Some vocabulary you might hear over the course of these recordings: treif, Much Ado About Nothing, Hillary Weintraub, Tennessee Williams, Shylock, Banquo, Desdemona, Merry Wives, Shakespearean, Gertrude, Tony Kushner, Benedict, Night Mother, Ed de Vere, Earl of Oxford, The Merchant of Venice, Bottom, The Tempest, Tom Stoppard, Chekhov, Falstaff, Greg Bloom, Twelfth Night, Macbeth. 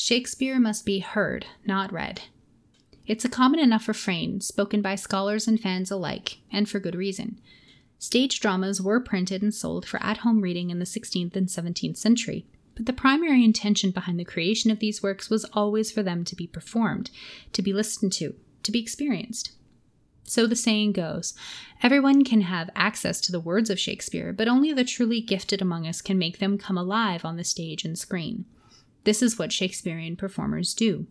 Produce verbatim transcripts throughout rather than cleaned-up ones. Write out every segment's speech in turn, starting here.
Shakespeare must be heard, not read. It's a common enough refrain, spoken by scholars and fans alike, and for good reason. Stage dramas were printed and sold for at-home reading in the sixteenth and seventeenth century, but the primary intention behind the creation of these works was always for them to be performed, to be listened to, to be experienced. So the saying goes, everyone can have access to the words of Shakespeare, but only the truly gifted among us can make them come alive on the stage and screen. This is what Shakespearean performers do.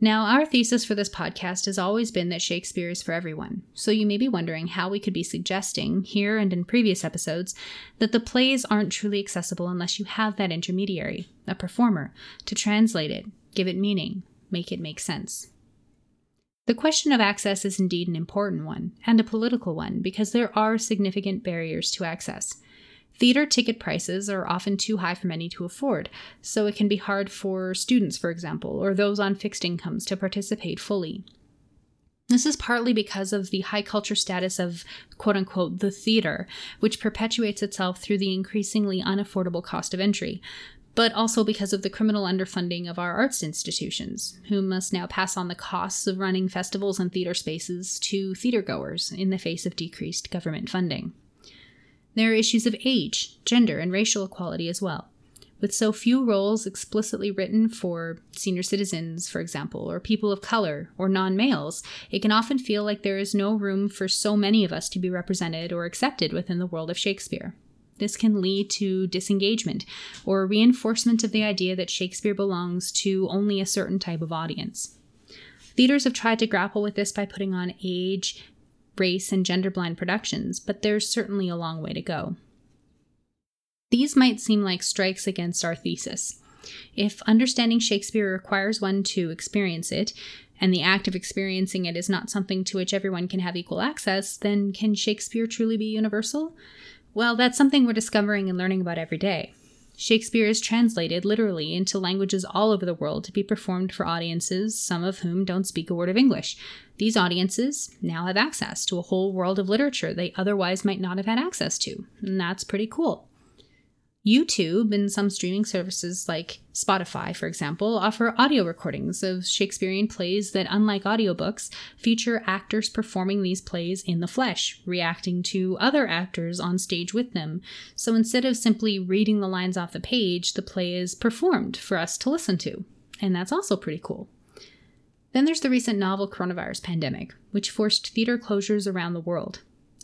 Now, our thesis for this podcast has always been that Shakespeare is for everyone, so you may be wondering how we could be suggesting, here and in previous episodes, that the plays aren't truly accessible unless you have that intermediary, a performer, to translate it, give it meaning, make it make sense. The question of access is indeed an important one, and a political one, because there are significant barriers to access. Theater ticket prices are often too high for many to afford, so it can be hard for students, for example, or those on fixed incomes to participate fully. This is partly because of the high culture status of, quote-unquote, the theater, which perpetuates itself through the increasingly unaffordable cost of entry, but also because of the criminal underfunding of our arts institutions, who must now pass on the costs of running festivals and theater spaces to theatergoers in the face of decreased government funding. There are issues of age, gender, and racial equality as well. With so few roles explicitly written for senior citizens, for example, or people of color, or non-males, it can often feel like there is no room for so many of us to be represented or accepted within the world of Shakespeare. This can lead to disengagement, or reinforcement of the idea that Shakespeare belongs to only a certain type of audience. Theaters have tried to grapple with this by putting on age, race, and gender-blind productions, but there's certainly a long way to go. These might seem like strikes against our thesis. If understanding Shakespeare requires one to experience it, and the act of experiencing it is not something to which everyone can have equal access, then can Shakespeare truly be universal? Well, that's something we're discovering and learning about every day. Shakespeare is translated literally into languages all over the world to be performed for audiences, some of whom don't speak a word of English. These audiences now have access to a whole world of literature they otherwise might not have had access to, and that's pretty cool. YouTube and some streaming services like Spotify, for example, offer audio recordings of Shakespearean plays that, unlike audiobooks, feature actors performing these plays in the flesh, reacting to other actors on stage with them. So instead of simply reading the lines off the page, the play is performed for us to listen to, and that's also pretty cool. Then there's the recent novel coronavirus pandemic, which forced theater closures around the world.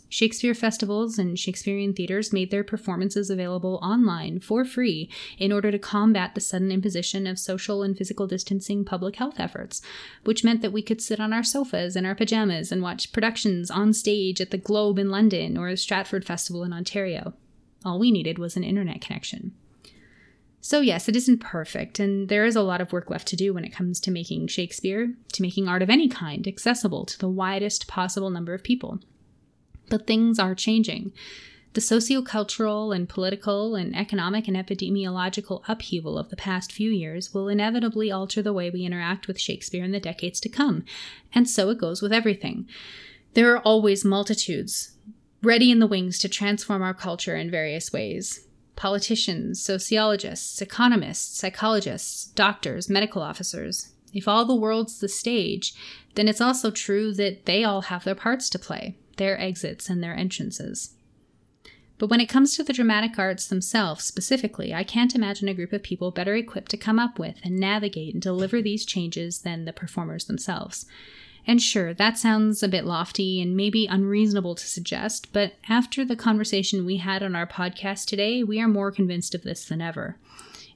Shakespeare festivals and Shakespearean theaters made their performances available online for free in order to combat the sudden imposition of social and physical distancing public health efforts, which meant that we could sit on our sofas in our pajamas and watch productions on stage at the Globe in London or the Stratford Festival in Ontario. All we needed was an internet connection. So yes, it isn't perfect, and there is a lot of work left to do when it comes to making Shakespeare, to making art of any kind, accessible to the widest possible number of people. But things are changing. The sociocultural and political and economic and epidemiological upheaval of the past few years will inevitably alter the way we interact with Shakespeare in the decades to come, and so it goes with everything. There are always multitudes ready in the wings to transform our culture in various ways. Politicians, sociologists, economists, psychologists, doctors, medical officers. If all the world's the stage, then it's also true that they all have their parts to play, their exits and their entrances. But when it comes to the dramatic arts themselves specifically, I can't imagine a group of people better equipped to come up with and navigate and deliver these changes than the performers themselves. And sure, that sounds a bit lofty and maybe unreasonable to suggest, but after the conversation we had on our podcast today, we are more convinced of this than ever.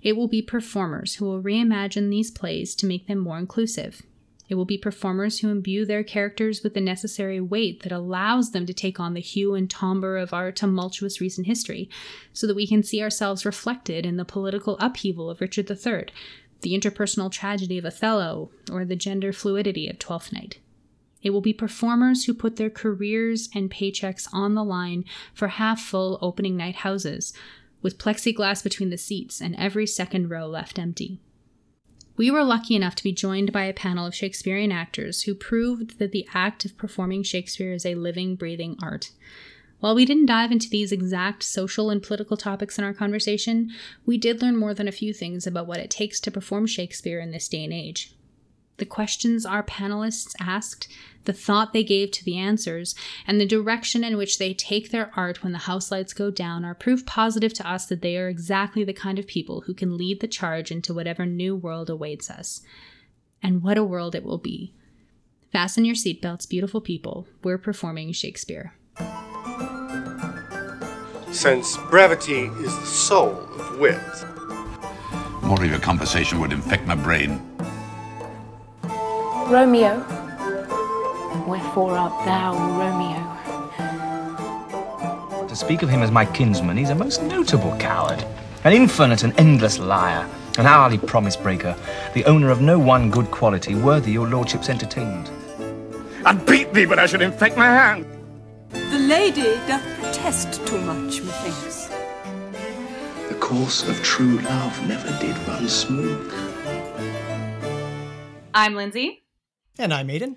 It will be performers who will reimagine these plays to make them more inclusive. It will be performers who imbue their characters with the necessary weight that allows them to take on the hue and timbre of our tumultuous recent history, so that we can see ourselves reflected in the political upheaval of Richard the Third, the interpersonal tragedy of Othello, or the gender fluidity of Twelfth Night. It will be performers who put their careers and paychecks on the line for half-full opening night houses, with plexiglass between the seats and every second row left empty. We were lucky enough to be joined by a panel of Shakespearean actors who proved that the act of performing Shakespeare is a living, breathing art. While we didn't dive into these exact social and political topics in our conversation, we did learn more than a few things about what it takes to perform Shakespeare in this day and age. The questions our panelists asked, the thought they gave to the answers, and the direction in which they take their art when the house lights go down are proof positive to us that they are exactly the kind of people who can lead the charge into whatever new world awaits us. And what a world it will be. Fasten your seatbelts, beautiful people. We're performing Shakespeare. Since brevity is the soul of wit. More of your conversation would infect my brain. Romeo. Wherefore art thou, Romeo? To speak of him as my kinsman, he's a most notable coward, an infinite and endless liar, an hourly promise-breaker, the owner of no one good quality worthy your lordship's entertainment. I'd beat thee, but I should infect my hand. The lady doth protest too much, methinks. The course of true love never did run smooth. I'm Lindsay. And I'm Aiden.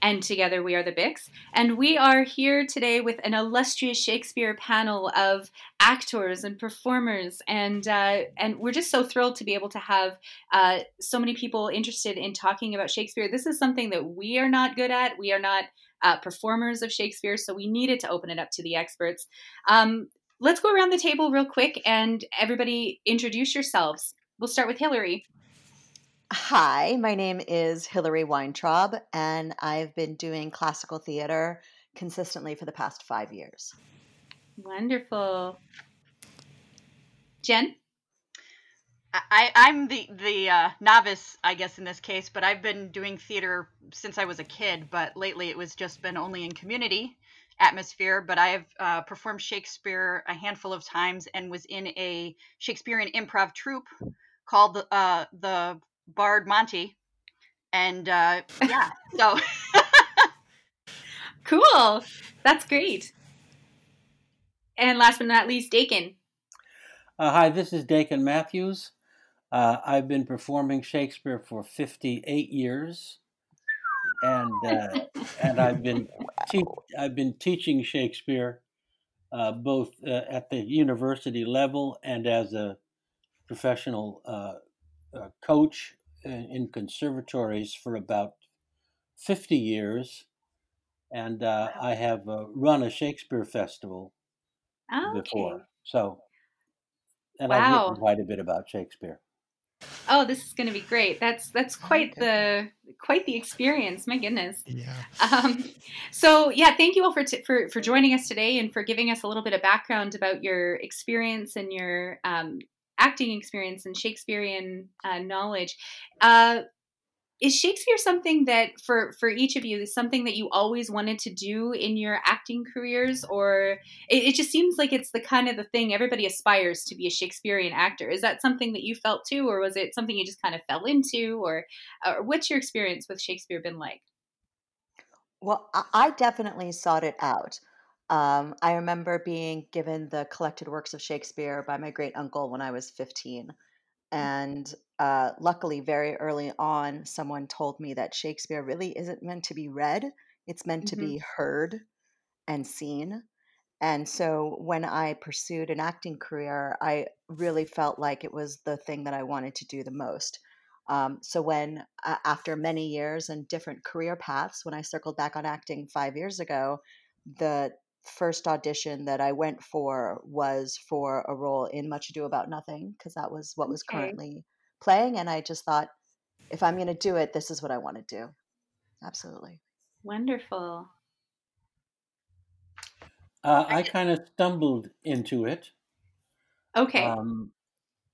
And together we are the Bix. And we are here today with an illustrious Shakespeare panel of actors and performers. And uh, and we're just so thrilled to be able to have uh, so many people interested in talking about Shakespeare. This is something that we are not good at. We are not uh, performers of Shakespeare, so we needed to open it up to the experts. Um, let's go around the table real quick and everybody introduce yourselves. We'll start with Hillary. Hi, my name is Hillary Weintraub, and I've been doing classical theater consistently for the past five years. Wonderful. Jen? I, I'm the, the uh, novice, I guess, in this case, but I've been doing theater since I was a kid, but lately it was just been only in community atmosphere, but I have uh, performed Shakespeare a handful of times and was in a Shakespearean improv troupe called the uh, the... Bard Monty, and uh yeah so cool, that's great. And last but not least, Dakin. Uh, hi, this is Dakin Matthews. uh I've been performing Shakespeare for fifty-eight years, and uh and I've been te- I've been teaching Shakespeare uh both uh, at the university level and as a professional uh Uh, coach in, in conservatories for about fifty years, and uh, wow. I have uh, run a Shakespeare festival oh, before, okay. so and wow. I've written quite a bit about Shakespeare. Oh, this is going to be great. That's that's quite okay. the quite the experience. My goodness. Yeah. Um, so yeah, thank you all for t- for for joining us today and for giving us a little bit of background about your experience and your um, acting experience and Shakespearean uh, knowledge. Uh, is Shakespeare something that, for, for each of you, is something that you always wanted to do in your acting careers? Or it, it just seems like it's the kind of the thing everybody aspires to be a Shakespearean actor. Is that something that you felt too? Or was it something you just kind of fell into? Or, or what's your experience with Shakespeare been like? Well, I definitely sought it out. Um, I remember being given the collected works of Shakespeare by my great uncle when I was fifteen. And uh, luckily, very early on, someone told me that Shakespeare really isn't meant to be read. It's meant mm-hmm. to be heard and seen. And so when I pursued an acting career, I really felt like it was the thing that I wanted to do the most. Um, so when, uh, after many years and different career paths, when I circled back on acting five years ago, the first audition that I went for was for a role in Much Ado About Nothing, because that was what was okay. currently playing. And I just thought, if I'm going to do it, this is what I want to do. Absolutely. Wonderful. Uh, I kind of stumbled into it. Okay. Um,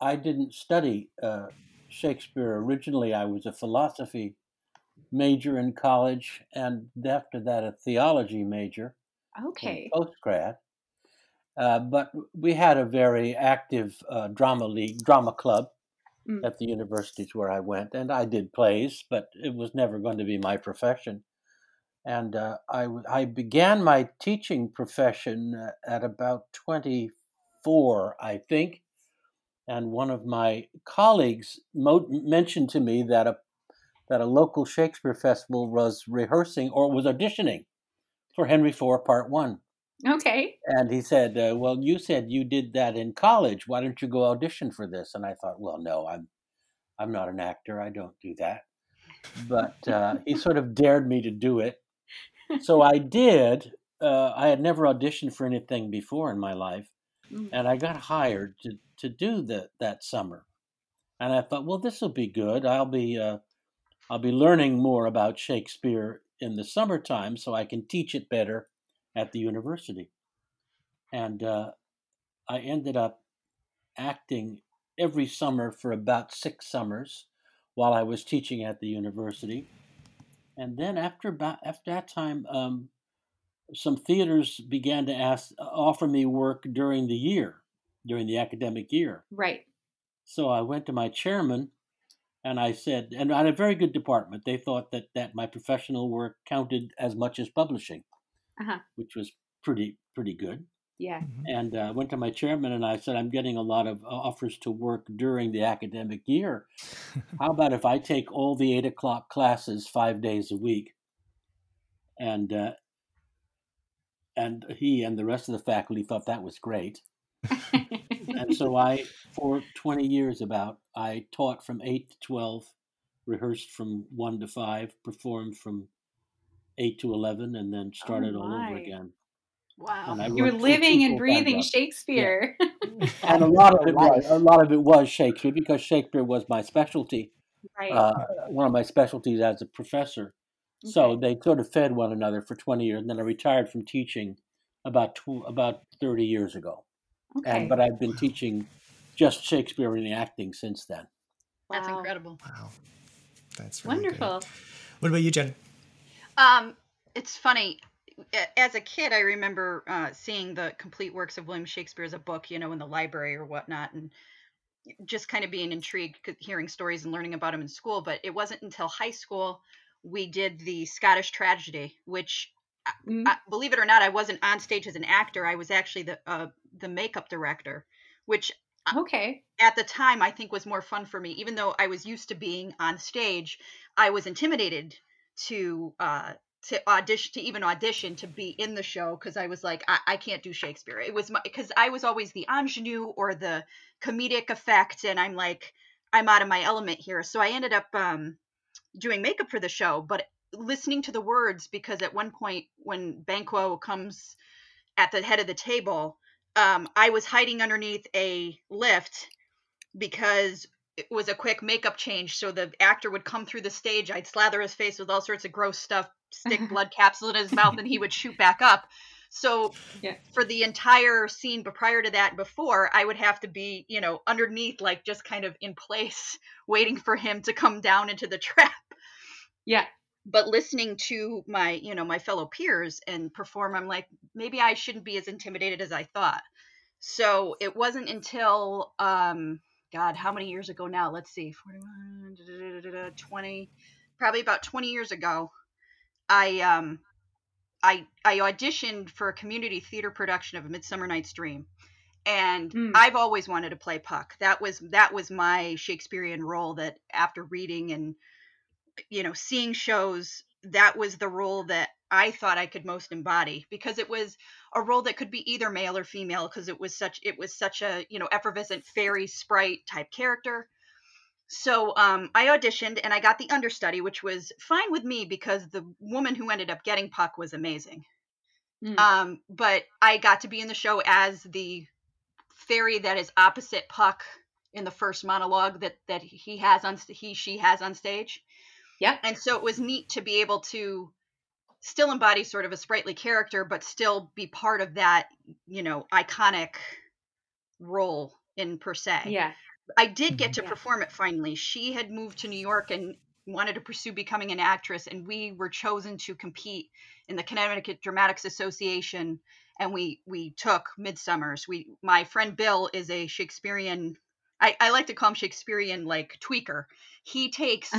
I didn't study uh, Shakespeare originally. I was a philosophy major in college, and after that, a theology major. Okay. Postgrad, uh, but we had a very active uh, drama league, drama club mm. at the universities where I went, and I did plays, but it was never going to be my profession. And uh, I I began my teaching profession at about twenty-four, I think, and one of my colleagues mo- mentioned to me that a that a local Shakespeare festival was rehearsing or was auditioning for Henry the Fourth, Part One. Okay. And he said, uh, well, you said you did that in college. Why don't you go audition for this? And I thought, well, no, I'm I'm not an actor. I don't do that. But uh, he sort of dared me to do it. So I did. Uh, I had never auditioned for anything before in my life. Mm. And I got hired to, to do the, that summer. And I thought, well, this will be good. I'll be uh, I'll be learning more about Shakespeare in the summertime so I can teach it better at the university. And uh, I ended up acting every summer for about six summers while I was teaching at the university. And then after about, after that time, um, some theaters began to ask offer me work during the year, during the academic year. Right. So I went to my chairman and I said, and I had a very good department. They thought that, that my professional work counted as much as publishing. Uh-huh. Which was pretty pretty good. Yeah. Mm-hmm. And I uh, went to my chairman and I said, I'm getting a lot of offers to work during the academic year. How about if I take all the eight o'clock classes five days a week? And uh, and he and the rest of the faculty thought that was great. And so I, for twenty years about, I taught from eight to twelve, rehearsed from one to five, performed from eight to eleven, and then started oh all over again. Wow. You were living and breathing Shakespeare. Yeah. And a lot of it was, a lot of it was Shakespeare because Shakespeare was my specialty. Right. Uh, one of my specialties as a professor. Okay. So they sort of fed one another for twenty years. And then I retired from teaching about tw- about thirty years ago. Okay. And, but I've been teaching just Shakespeare and acting since then. Wow. That's incredible. Wow. That's really wonderful. Good. What about you, Jen? Um, it's funny. As a kid, I remember uh, seeing the complete works of William Shakespeare as a book, you know, in the library or whatnot, and just kind of being intrigued, hearing stories and learning about him in school. But it wasn't until high school we did The Scottish Tragedy, which, mm-hmm. I, believe it or not, I wasn't on stage as an actor. I was actually the uh, the makeup director, which okay. at the time I think was more fun for me. Even though I was used to being on stage, I was intimidated to uh to audition to even audition to be in the show, because I was like, I, I can't do Shakespeare. It was because I was always the ingenue or the comedic effect, and I'm like, I'm out of my element here. So I ended up um doing makeup for the show, but listening to the words, because at one point when Banquo comes at the head of the table, um I was hiding underneath a lift because it was a quick makeup change. So the actor would come through the stage. I'd slather his face with all sorts of gross stuff, stick blood capsules in his mouth, and he would shoot back up. So yeah. for the entire scene, but prior to that, before, I would have to be, you know, underneath, like just kind of in place, waiting for him to come down into the trap. Yeah. But listening to my, you know, my fellow peers and perform, I'm like, maybe I shouldn't be as intimidated as I thought. So it wasn't until, um, God, how many years ago now? Let's see, forty-one, twenty, probably about twenty years ago, I um, I I auditioned for a community theater production of A Midsummer Night's Dream, and mm. I've always wanted to play Puck. That was that was my Shakespearean role. That after reading and you know seeing shows, that was the role that I thought I could most embody, because it was a role that could be either male or female, because it was such it was such a you know effervescent fairy sprite type character. So um, I auditioned and I got the understudy, which was fine with me because the woman who ended up getting Puck was amazing. Mm. Um, but I got to be in the show as the fairy that is opposite Puck in the first monologue that that he has on he she has on stage. Yeah, and so it was neat to be able to still embody sort of a sprightly character, but still be part of that, you know, iconic role in per se. Yeah. I did get to yeah. perform it finally. She had moved to New York and wanted to pursue becoming an actress, and we were chosen to compete in the Connecticut Dramatics Association, and we we took Midsummers. We my friend Bill is a Shakespearean I, I like to call him Shakespearean, like, tweaker. He takes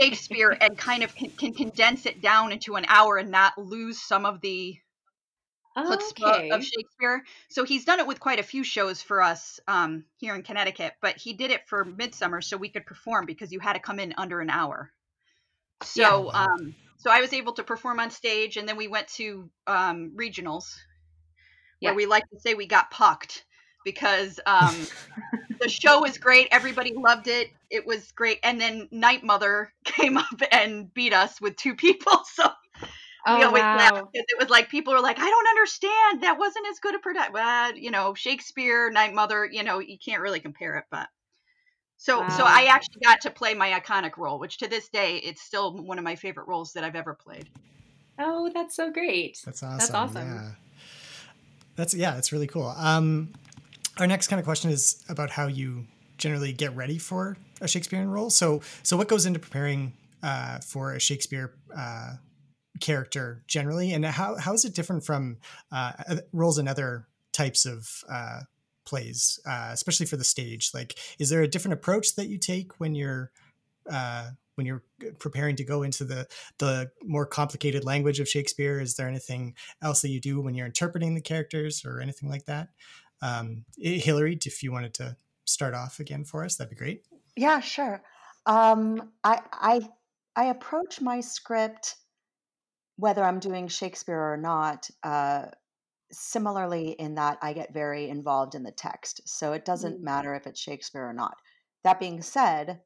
Shakespeare and kind of can, can condense it down into an hour and not lose some of the chutzpah okay. of Shakespeare. So he's done it with quite a few shows for us um, here in Connecticut, but he did it for Midsummer so we could perform, because you had to come in under an hour. So, yeah. um, so I was able to perform on stage, and then we went to um, regionals. yeah. where we like to say we got pucked because um, the show was great. Everybody loved it. It was great. And then Night Mother came up and beat us with two people. So oh, we always wow. laugh because it was like people were like, I don't understand. That wasn't as good a production. Well, you know, Shakespeare, Night Mother, you know, you can't really compare it, but. So wow. so I actually got to play my iconic role, which to this day, it's still one of my favorite roles that I've ever played. Oh, that's so great. That's awesome. That's awesome. Yeah, that's, yeah, that's really cool. Um, our next kind of question is about how you generally get ready for a Shakespearean role. So so what goes into preparing uh, for a Shakespeare uh, character generally? And how how is it different from uh, roles in other types of uh plays, uh, especially for the stage? Like, is there a different approach that you take when you're uh, when you're preparing to go into the the more complicated language of Shakespeare? Is there anything else that you do when you're interpreting the characters or anything like that? Um, Hillary, if you wanted to start off again for us, that'd be great. Yeah, sure. Um, I, I I approach my script, whether I'm doing Shakespeare or not, uh, similarly, in that I get very involved in the text. So it doesn't matter if it's Shakespeare or not. That being said,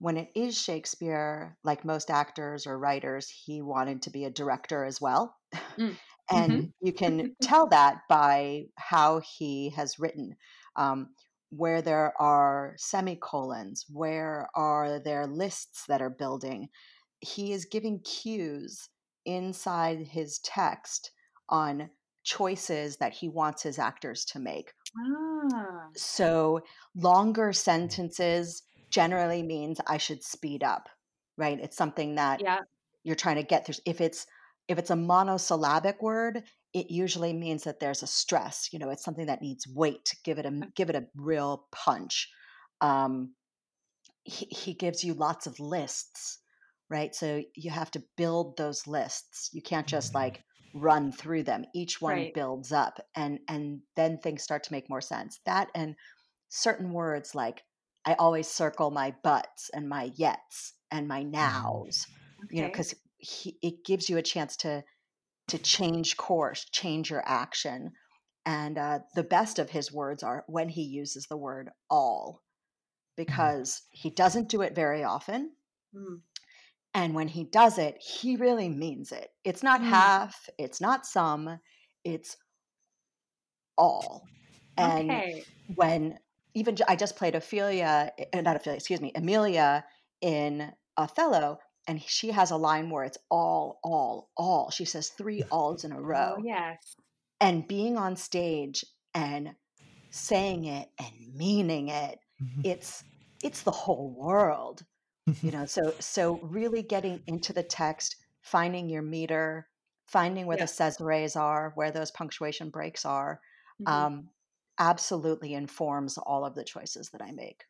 when it is Shakespeare, like most actors or writers, he wanted to be a director as well. Mm. And mm-hmm. you can tell that by how he has written, um, where there are semicolons, where are there lists that are building. He is giving cues inside his text on choices that he wants his actors to make. Ah. So longer sentences generally means I should speed up, right? It's something that yeah. you're trying to get through. If it's if it's a monosyllabic word, it usually means that there's a stress. You know, it's something that needs weight. Give it a give it a real punch. Um, he, he gives you lots of lists, right? So you have to build those lists. You can't just like run through them. Each one right. builds up, and and then things start to make more sense. That and certain words, like I always circle my buts and my yets and my nows, okay. you know, because it gives you a chance to to change course, change your action. And uh, the best of his words are when he uses the word all, because he doesn't do it very often. Mm. And when he does it, he really means it. It's not mm. half, it's not some, it's all. And okay. when even I just played Ophelia, not Ophelia, excuse me, Amelia in Othello, and she has a line where it's all, all, all. She says three alls in a row. Oh, yes. And being on stage and saying it and meaning it, mm-hmm. it's it's the whole world. You know, so so really getting into the text, finding your meter, finding where yeah. the caesares are, where those punctuation breaks are, mm-hmm. um, absolutely informs all of the choices that I make.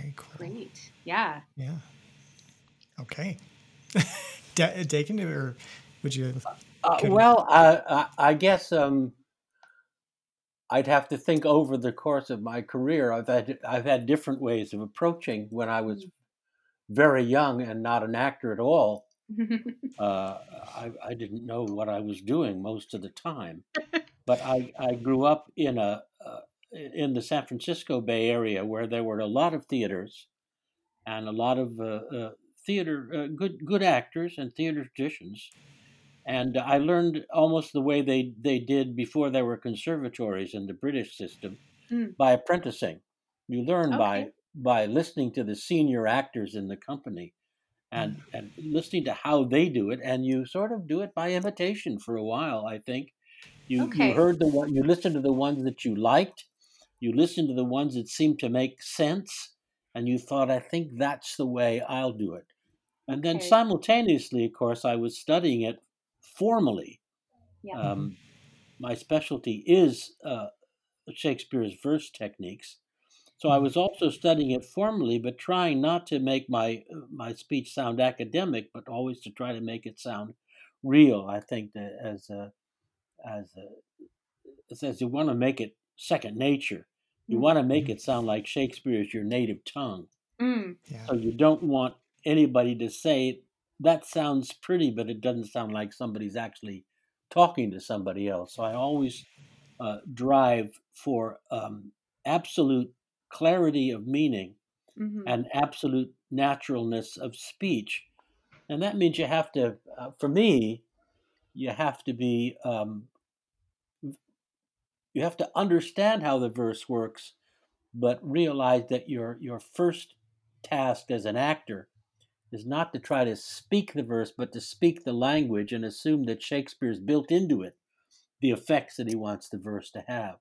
Very cool. Great. Yeah. Yeah. Okay. D- Dakin, or would you? Uh, well, uh, I guess um, I'd have to think over the course of my career. I've had I've had different ways of approaching. When I was very young and not an actor at all, uh, I, I didn't know what I was doing most of the time. But I, I grew up in a uh, in the San Francisco Bay Area where there were a lot of theaters and a lot of uh, uh, theater uh, good good actors and theater traditions. And I learned almost the way they, they did before there were conservatories in the British system, mm. by apprenticing. You learn okay. by by listening to the senior actors in the company and, mm. and listening to how they do it. And you sort of do it by imitation for a while, I think. You, okay. you heard the one, you listened to the ones that you liked. You listened to the ones that seemed to make sense. And you thought, I think that's the way I'll do it. And okay. then simultaneously, of course, I was studying it formally. Yeah. Um, my specialty is uh, Shakespeare's verse techniques. So I was also studying it formally, but trying not to make my my speech sound academic, but always to try to make it sound real. I think that as a, as a, as you want to make it second nature. You mm. want to make it sound like Shakespeare is your native tongue. Mm. Yeah. So you don't want anybody to say, that sounds pretty, but it doesn't sound like somebody's actually talking to somebody else. So I always uh, drive for um, absolute clarity of meaning mm-hmm. and absolute naturalness of speech. And that means you have to, uh, for me, you have to be, um, you have to understand how the verse works, but realize that your your first task as an actor is not to try to speak the verse, but to speak the language and assume that Shakespeare's built into it the effects that he wants the verse to have.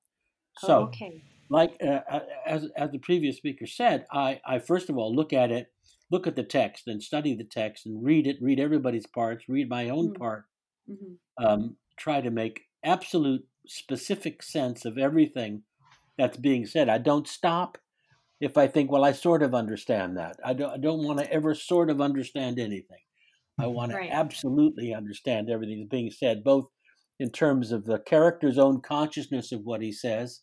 Oh, so, okay. like uh, as as the previous speaker said, I, I first of all look at it, look at the text, and study the text, and read it, read everybody's parts, read my own mm-hmm. part, mm-hmm. Um, try to make absolute specific sense of everything that's being said. I don't stop if I think, well, I sort of understand that. I don't, I don't want to ever sort of understand anything. I want right. to absolutely understand everything that's being said, both in terms of the character's own consciousness of what he says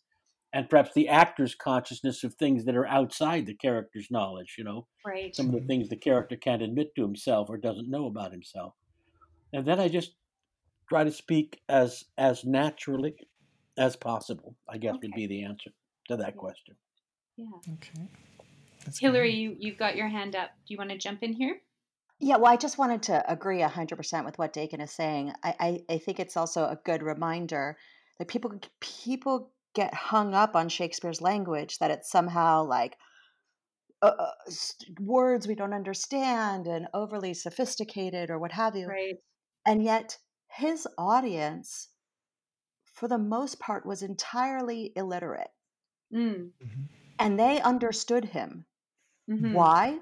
and perhaps the actor's consciousness of things that are outside the character's knowledge, you know, right. some of the things the character can't admit to himself or doesn't know about himself. And then I just try to speak as as naturally as possible, I guess okay. would be the answer to that yeah. question. Yeah. Okay. That's Hillary, good. you, you've got your hand up. Do you want to jump in here? Yeah, well, I just wanted to agree one hundred percent with what Dakin is saying. I, I, I think it's also a good reminder that people people get hung up on Shakespeare's language, that it's somehow like uh, uh, words we don't understand and overly sophisticated or what have you. Right. And yet his audience, for the most part, was entirely illiterate. Mm. Mm-hmm. And they understood him. Mm-hmm. Why?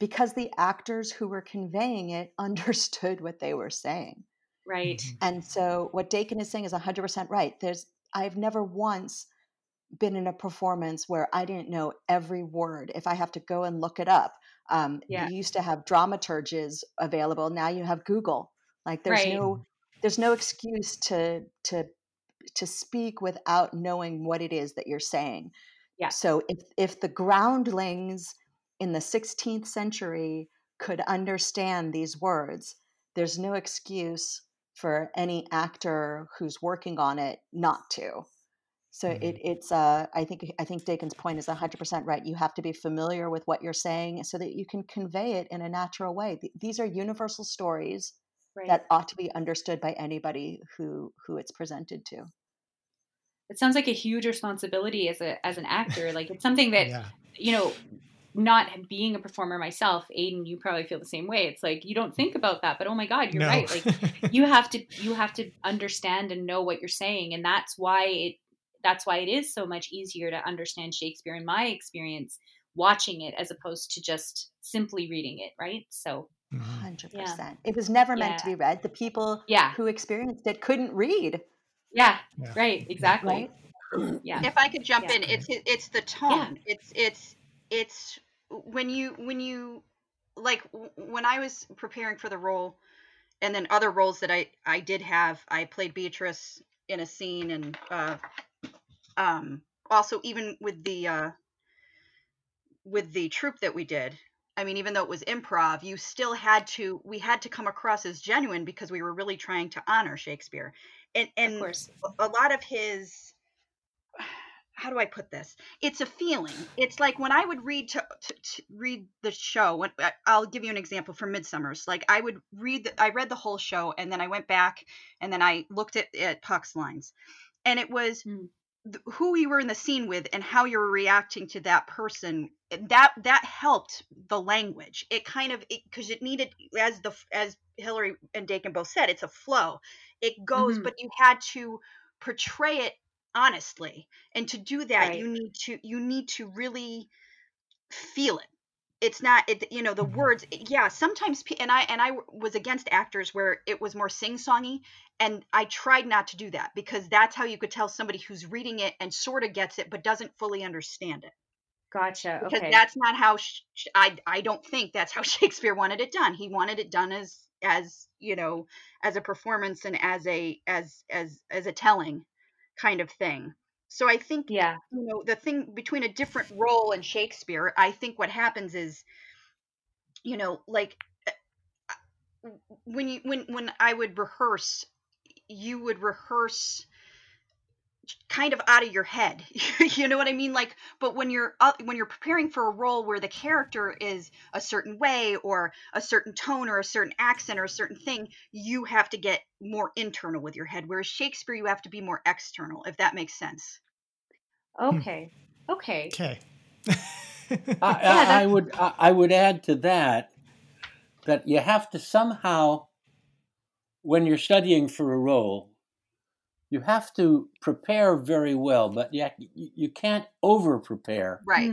Because the actors who were conveying it understood what they were saying. Right. And so what Dakin is saying is one hundred percent right. There's, I've never once been in a performance where I didn't know every word. If I have to go and look it up, um, yeah. you used to have dramaturges available. Now you have Google. Like there's right. no, there's no excuse to, to, to speak without knowing what it is that you're saying. Yeah. So if, if the groundlings in the sixteenth century could understand these words, there's no excuse for any actor who's working on it not to. So mm-hmm. it, it's, uh, I think, I think Dakin's point is one hundred percent right. You have to be familiar with what you're saying so that you can convey it in a natural way. Th- these are universal stories right. that ought to be understood by anybody who, who it's presented to. It sounds like a huge responsibility as a as an actor. Like it's something that, yeah. you know, not being a performer myself, Aiden, you probably feel the same way. It's like, you don't think about that, but oh my God, you're no. right. Like you have to, you have to understand and know what you're saying. And that's why it, that's why it is so much easier to understand Shakespeare in my experience, watching it as opposed to just simply reading it. Right. So one hundred percent. Yeah. It was never meant yeah. to be read. The people yeah. who experienced it couldn't read. Yeah, yeah, right, exactly. Right? Yeah. If I could jump yeah. in, it's it's the tone. Yeah. It's it's it's when you when you like when I was preparing for the role, and then other roles that I, I did have. I played Beatrice in a scene, and uh, um, also even with the uh, with the troupe that we did. I mean, even though it was improv, you still had to, we had to come across as genuine because we were really trying to honor Shakespeare. And, and of course. A lot of his, how do I put this? It's a feeling. It's like when I would read to, to, to read the show, when, I'll give you an example from Midsummer's. Like I would read, the, I read the whole show and then I went back and then I looked at, at Puck's lines. And it was mm. th- who you were in the scene with and how you were reacting to that person. that that helped the language. It kind of, because it, it needed, as the as Hillary and Dakin both said, it's a flow. It goes, mm-hmm. but you had to portray it honestly. And to do that, right. you need to you need to really feel it. It's not, it, you know, the words. Yeah, sometimes, and I and I was against actors where it was more sing-songy, and I tried not to do that because that's how you could tell somebody who's reading it and sort of gets it but doesn't fully understand it. Gotcha. Because okay. that's not how sh- I I don't think that's how Shakespeare wanted it done. He wanted it done as as you know as a performance and as a as as as a telling kind of thing. So I think yeah. you know the thing between a different role and Shakespeare, I think what happens is you know like when you when when I would rehearse you would rehearse kind of out of your head. You know what I mean? Like, but when you're uh, when you're preparing for a role where the character is a certain way or a certain tone or a certain accent or a certain thing, you have to get more internal with your head. Whereas Shakespeare, you have to be more external, if that makes sense. Okay. Hmm. Okay. Okay. I, I, I would I would add to that that you have to somehow, when you're studying for a role, you have to prepare very well, but yet you, you can't over-prepare. Right.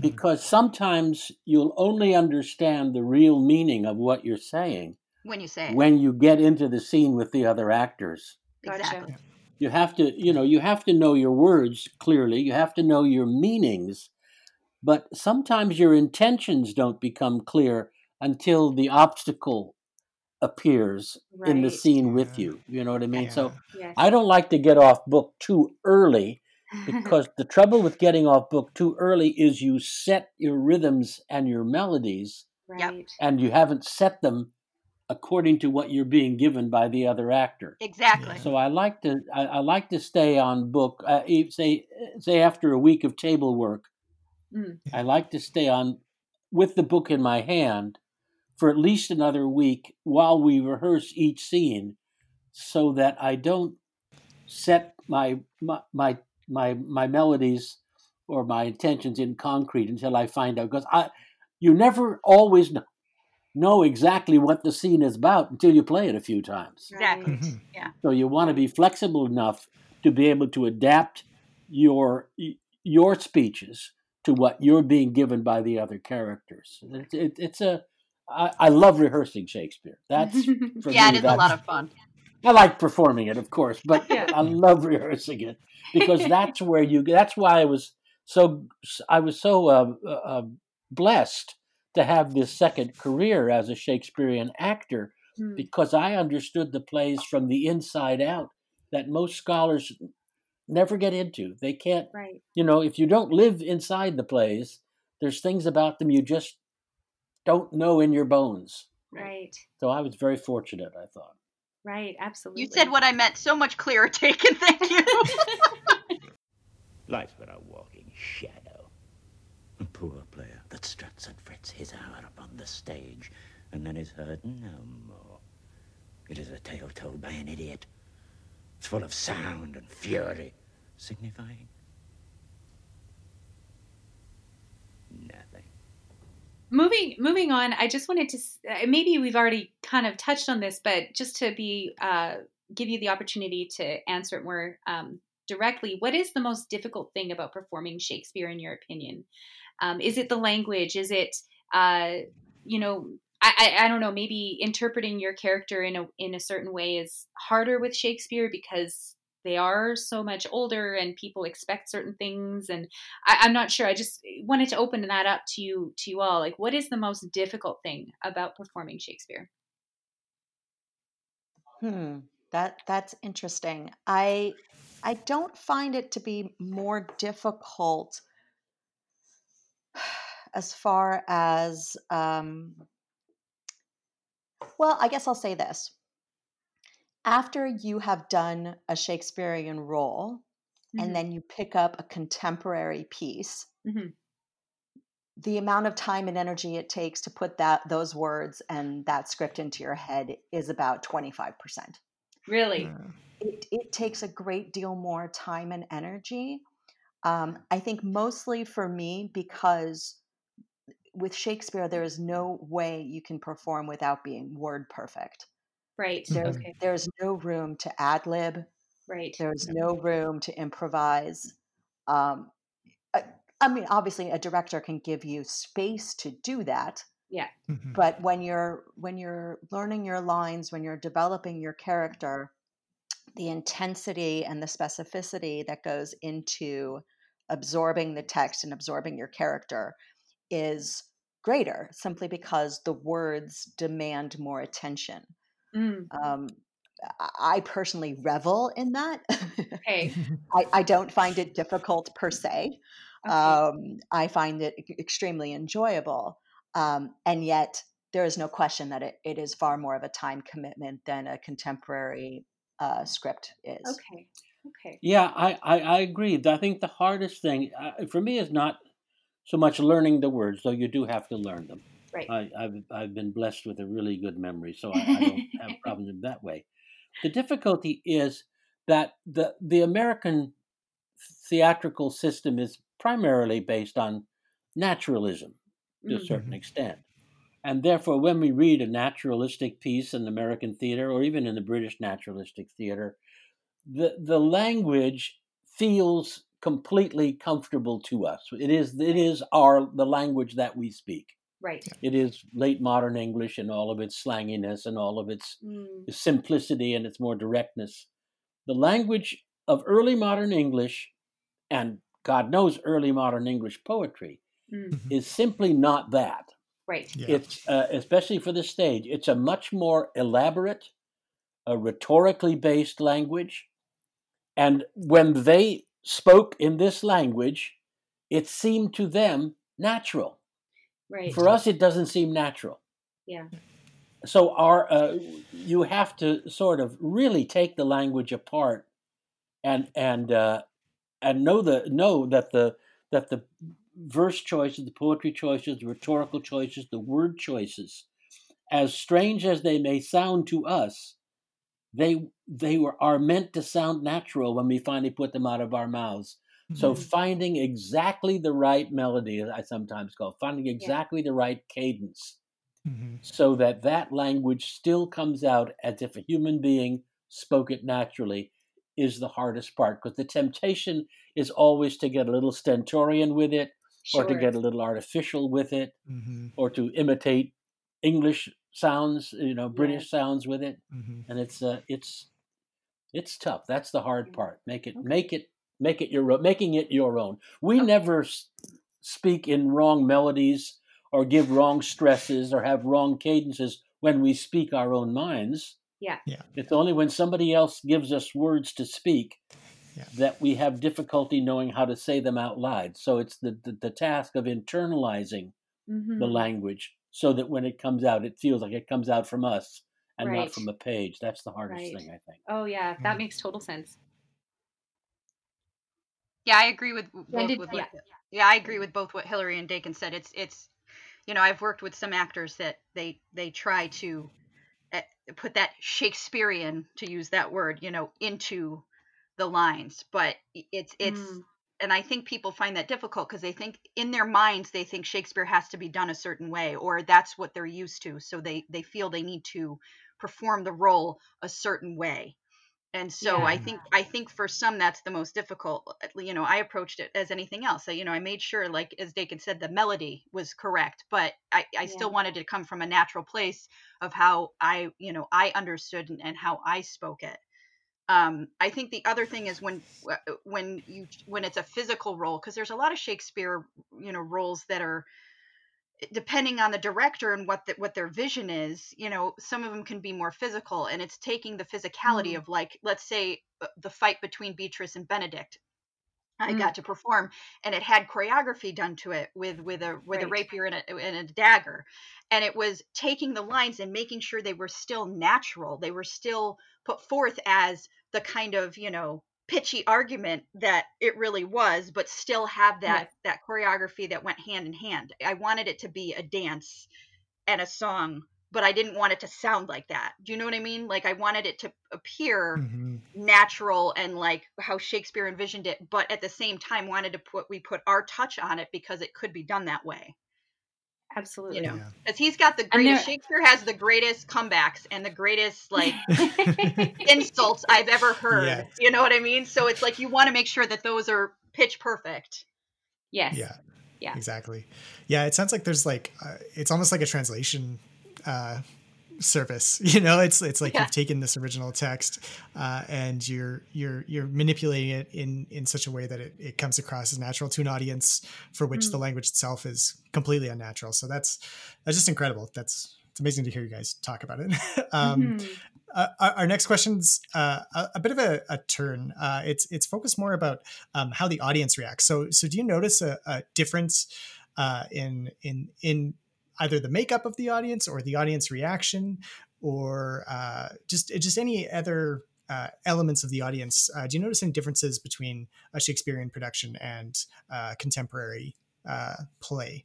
Because sometimes you'll only understand the real meaning of what you're saying when you say it. When you get into the scene with the other actors. Exactly. You have to, you know, you have to know your words clearly. You have to know your meanings, but sometimes your intentions don't become clear until the obstacle appears right. in the scene yeah. with you. You know what I mean? Yeah. So yes. I don't like to get off book too early, because the trouble with getting off book too early is you set your rhythms and your melodies right. and you haven't set them according to what you're being given by the other actor. Exactly. Yeah. So I like to I, I like to stay on book, uh, say say after a week of table work, mm. I like to stay on with the book in my hand for at least another week while we rehearse each scene, so that I don't set my my my my, my melodies or my intentions in concrete until I find out. Because I, you never always know, know exactly what the scene is about until you play it a few times. Exactly. Mm-hmm. Yeah. So you want to be flexible enough to be able to adapt your your speeches to what you're being given by the other characters. It, it, it's a I, I love rehearsing Shakespeare. That's for yeah, me, it is a lot of fun. I like performing it, of course, but yeah. I love rehearsing it, because that's where you. That's why I was so I was so uh, uh, blessed to have this second career as a Shakespearean actor, mm. because I understood the plays from the inside out that most scholars never get into. They can't, right. you know, if you don't live inside the plays, there's things about them you just don't know in your bones. Right. So I was very fortunate, I thought. Right, absolutely. You said what I meant so much clearer, Dakin. Thank you. Life's but a walking shadow. A poor player that struts and frets his hour upon the stage and then is heard no more. It is a tale told by an idiot. It's full of sound and fury, signifying nothing. Moving moving on, I just wanted to, maybe we've already kind of touched on this, but just to be uh, give you the opportunity to answer it more um, directly, what is the most difficult thing about performing Shakespeare, in your opinion? Um, is it the language? Is it, uh, you know, I, I, I don't know, maybe interpreting your character in a in a certain way is harder with Shakespeare because they are so much older and people expect certain things. And I, I'm not sure. I just wanted to open that up to you, to you all. Like, what is the most difficult thing about performing Shakespeare? Hmm. That, that's interesting. I, I don't find it to be more difficult as far as, um, well, I guess I'll say this. After you have done a Shakespearean role, mm-hmm. and then you pick up a contemporary piece, mm-hmm. the amount of time and energy it takes to put that those words and that script into your head is about twenty-five percent. Really? Mm. It, it takes a great deal more time and energy. Um, I think mostly for me, because with Shakespeare, there is no way you can perform without being word perfect. Right. There, okay. There's no room to ad lib. Right. There's no room to improvise. Um, I, I mean, obviously, a director can give you space to do that. Yeah. Mm-hmm. But when you're when you're learning your lines, when you're developing your character, the intensity and the specificity that goes into absorbing the text and absorbing your character is greater, simply because the words demand more attention. Mm. Um, I personally revel in that. Okay. I, I don't find it difficult per se. Okay. Um, I find it extremely enjoyable. Um, and yet there is no question that it, it is far more of a time commitment than a contemporary uh, script is. Okay. Okay. Yeah, I, I, I agree. I think the hardest thing uh, for me is not so much learning the words, though you do have to learn them. Right. I, I've I've been blessed with a really good memory, so I, I don't have problems in that way. The difficulty is that the the American theatrical system is primarily based on naturalism to mm-hmm. a certain extent. And therefore, when we read a naturalistic piece in American theater or even in the British naturalistic theater, the, the language feels completely comfortable to us. It is it is our the language that we speak. Right. It is late modern English and all of its slanginess and all of its mm. simplicity and its more directness. The language of early modern English, and God knows early modern English poetry, mm. is simply not that. Right. Yeah. It's uh, especially for the stage. It's a much more elaborate, a rhetorically based language. And when they spoke in this language, it seemed to them natural. Right. For us, it doesn't seem natural. Yeah. So our uh, you have to sort of really take the language apart, and and uh, and know the know that the that the verse choices, the poetry choices, the rhetorical choices, the word choices, as strange as they may sound to us, they they were are meant to sound natural when we finally put them out of our mouths. So finding exactly the right melody, as I sometimes call it, finding exactly yeah. the right cadence mm-hmm. so that that language still comes out as if a human being spoke it naturally is the hardest part, because the temptation is always to get a little stentorian with it sure. or to get a little artificial with it mm-hmm. or to imitate English sounds, you know, British yeah. sounds with it. Mm-hmm. And it's uh, it's it's tough. That's the hard part. Make it okay. make it. Make it your making it your own. We okay. never speak in wrong melodies or give wrong stresses or have wrong cadences when we speak our own minds. Yeah. yeah. It's only when somebody else gives us words to speak yeah. that we have difficulty knowing how to say them out loud. So it's the the, the task of internalizing mm-hmm. the language so that when it comes out, it feels like it comes out from us and right. not from a page. That's the hardest right. thing, I think. Oh, yeah. That mm-hmm. makes total sense. Yeah, I agree with both did, with yeah. What, yeah, I agree with both what Hillary and Dakin said. It's it's you know, I've worked with some actors that they they try to put that Shakespearean, to use that word, you know, into the lines, but it's it's mm. and I think people find that difficult because they think in their minds they think Shakespeare has to be done a certain way, or that's what they're used to, so they they feel they need to perform the role a certain way. And so yeah. I think I think for some that's the most difficult. You know, I approached it as anything else. So, you know, I made sure, like as Dakin said, the melody was correct, but I, I yeah. still wanted it to come from a natural place of how I, you know, I understood and, and how I spoke it. Um, I think the other thing is when when you when it's a physical role, because there's a lot of Shakespeare, you know, roles that are, depending on the director and what the, what their vision is, you know, some of them can be more physical, and it's taking the physicality mm. of, like, let's say the fight between Beatrice and Benedict. Mm. I got to perform, and it had choreography done to it with with a with right. a rapier and a, and a dagger, and it was taking the lines and making sure they were still natural. They were still put forth as the kind of, you know, pitchy argument that it really was, but still have that yeah. that choreography that went hand in hand. I wanted it to be a dance and a song, but I didn't want it to sound like that. Do you know what I mean? Like, I wanted it to appear mm-hmm. natural and like how Shakespeare envisioned it, but at the same time wanted to put we put our touch on it because it could be done that way. Absolutely. You know, because yeah. he's got the greatest, Shakespeare has the greatest comebacks and the greatest, like, insults I've ever heard. Yes. You know what I mean? So it's like, you want to make sure that those are pitch perfect. Yes. Yeah, yeah, exactly. Yeah. It sounds like there's like, uh, it's almost like a translation, uh, service, you know, it's, it's like yeah. you've taken this original text, uh, and you're, you're, you're manipulating it in, in such a way that it, it comes across as natural to an audience for which mm. the language itself is completely unnatural. So that's, that's just incredible. That's, it's amazing to hear you guys talk about it. um, mm-hmm. uh, our, our next question's uh, a, a bit of a, a turn. Uh, it's, it's focused more about, um, how the audience reacts. So, so do you notice a, a difference, uh, in, in, in, either the makeup of the audience or the audience reaction, or uh, just just any other uh, elements of the audience. Uh, do you notice any differences between a Shakespearean production and uh, contemporary uh, play?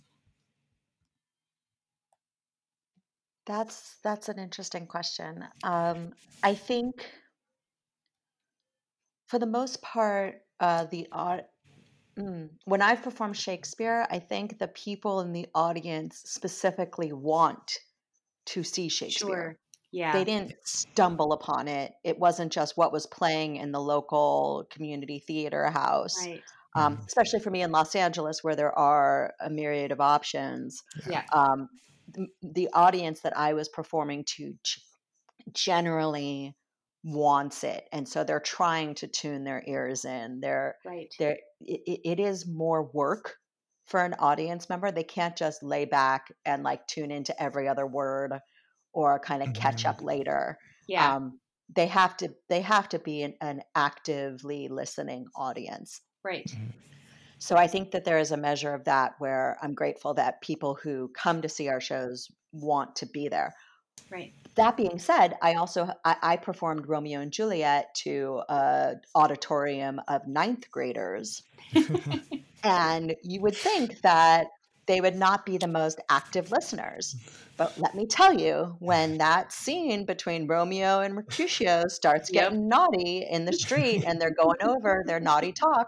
That's that's an interesting question. Um, I think, for the most part, uh, the uh, mm, when I've performed Shakespeare, I think the people in the audience specifically want to see Shakespeare. Sure. Yeah, they didn't stumble upon it. It wasn't just what was playing in the local community theater house. Right. Um, especially for me in Los Angeles, where there are a myriad of options. Yeah. Um, the, the audience that I was performing to generally wants it, and so they're trying to tune their ears in. They're right. They're it, it is more work for an audience member. They can't just lay back and like tune into every other word or kind of catch up later. Yeah, um, they have to they have to be an, an actively listening audience. Right. So I think that there is a measure of that where I'm grateful that people who come to see our shows want to be there. Right. That being said, I also I, I performed Romeo and Juliet to an auditorium of ninth graders, and you would think that they would not be the most active listeners, but let me tell you, when that scene between Romeo and Mercutio starts getting yep. naughty in the street, and they're going over their naughty talk,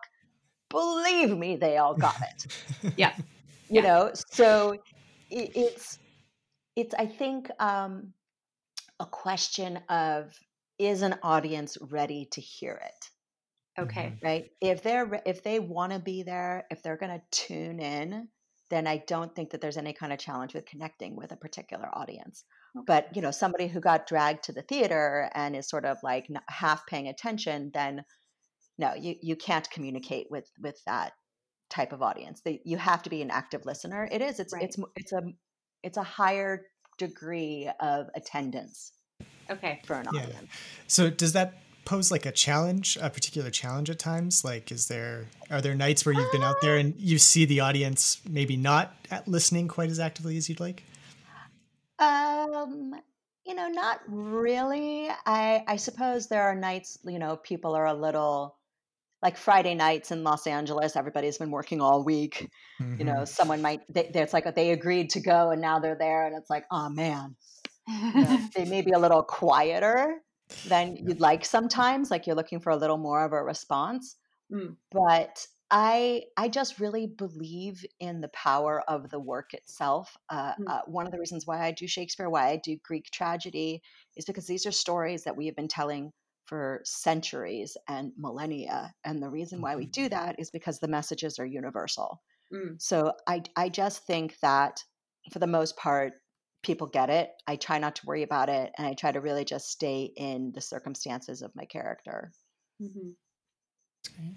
believe me, they all got it. Yeah, you yeah. know. So it, it's. It's, I think, um, a question of, is an audience ready to hear it? Okay. Right? If they're, if they want to be there, if they're going to tune in, then I don't think that there's any kind of challenge with connecting with a particular audience. Okay. But, you know, somebody who got dragged to the theater and is sort of like not half paying attention, then no, you, you can't communicate with, with that type of audience. They, you have to be an active listener. It is, it's, right. it's, it's a, It's a higher degree of attendance okay. for an audience. Yeah. So does that pose like a challenge, a particular challenge at times? Like, is there, are there nights where you've been out there and you see the audience maybe not at listening quite as actively as you'd like? Um, you know, not really. I, I suppose there are nights, you know, people are a little... Like Friday nights in Los Angeles, everybody's been working all week. Mm-hmm. You know, someone might, they, it's like they agreed to go and now they're there and it's like, oh man, you know, they may be a little quieter than you'd like sometimes. Like you're looking for a little more of a response. Mm. But I, I just really believe in the power of the work itself. Uh, mm. uh, one of the reasons why I do Shakespeare, why I do Greek tragedy is because these are stories that we have been telling for centuries and millennia. And the reason why we do that is because the messages are universal. Mm. So I I just think that for the most part, people get it. I try not to worry about it. And I try to really just stay in the circumstances of my character. Mm-hmm. Okay.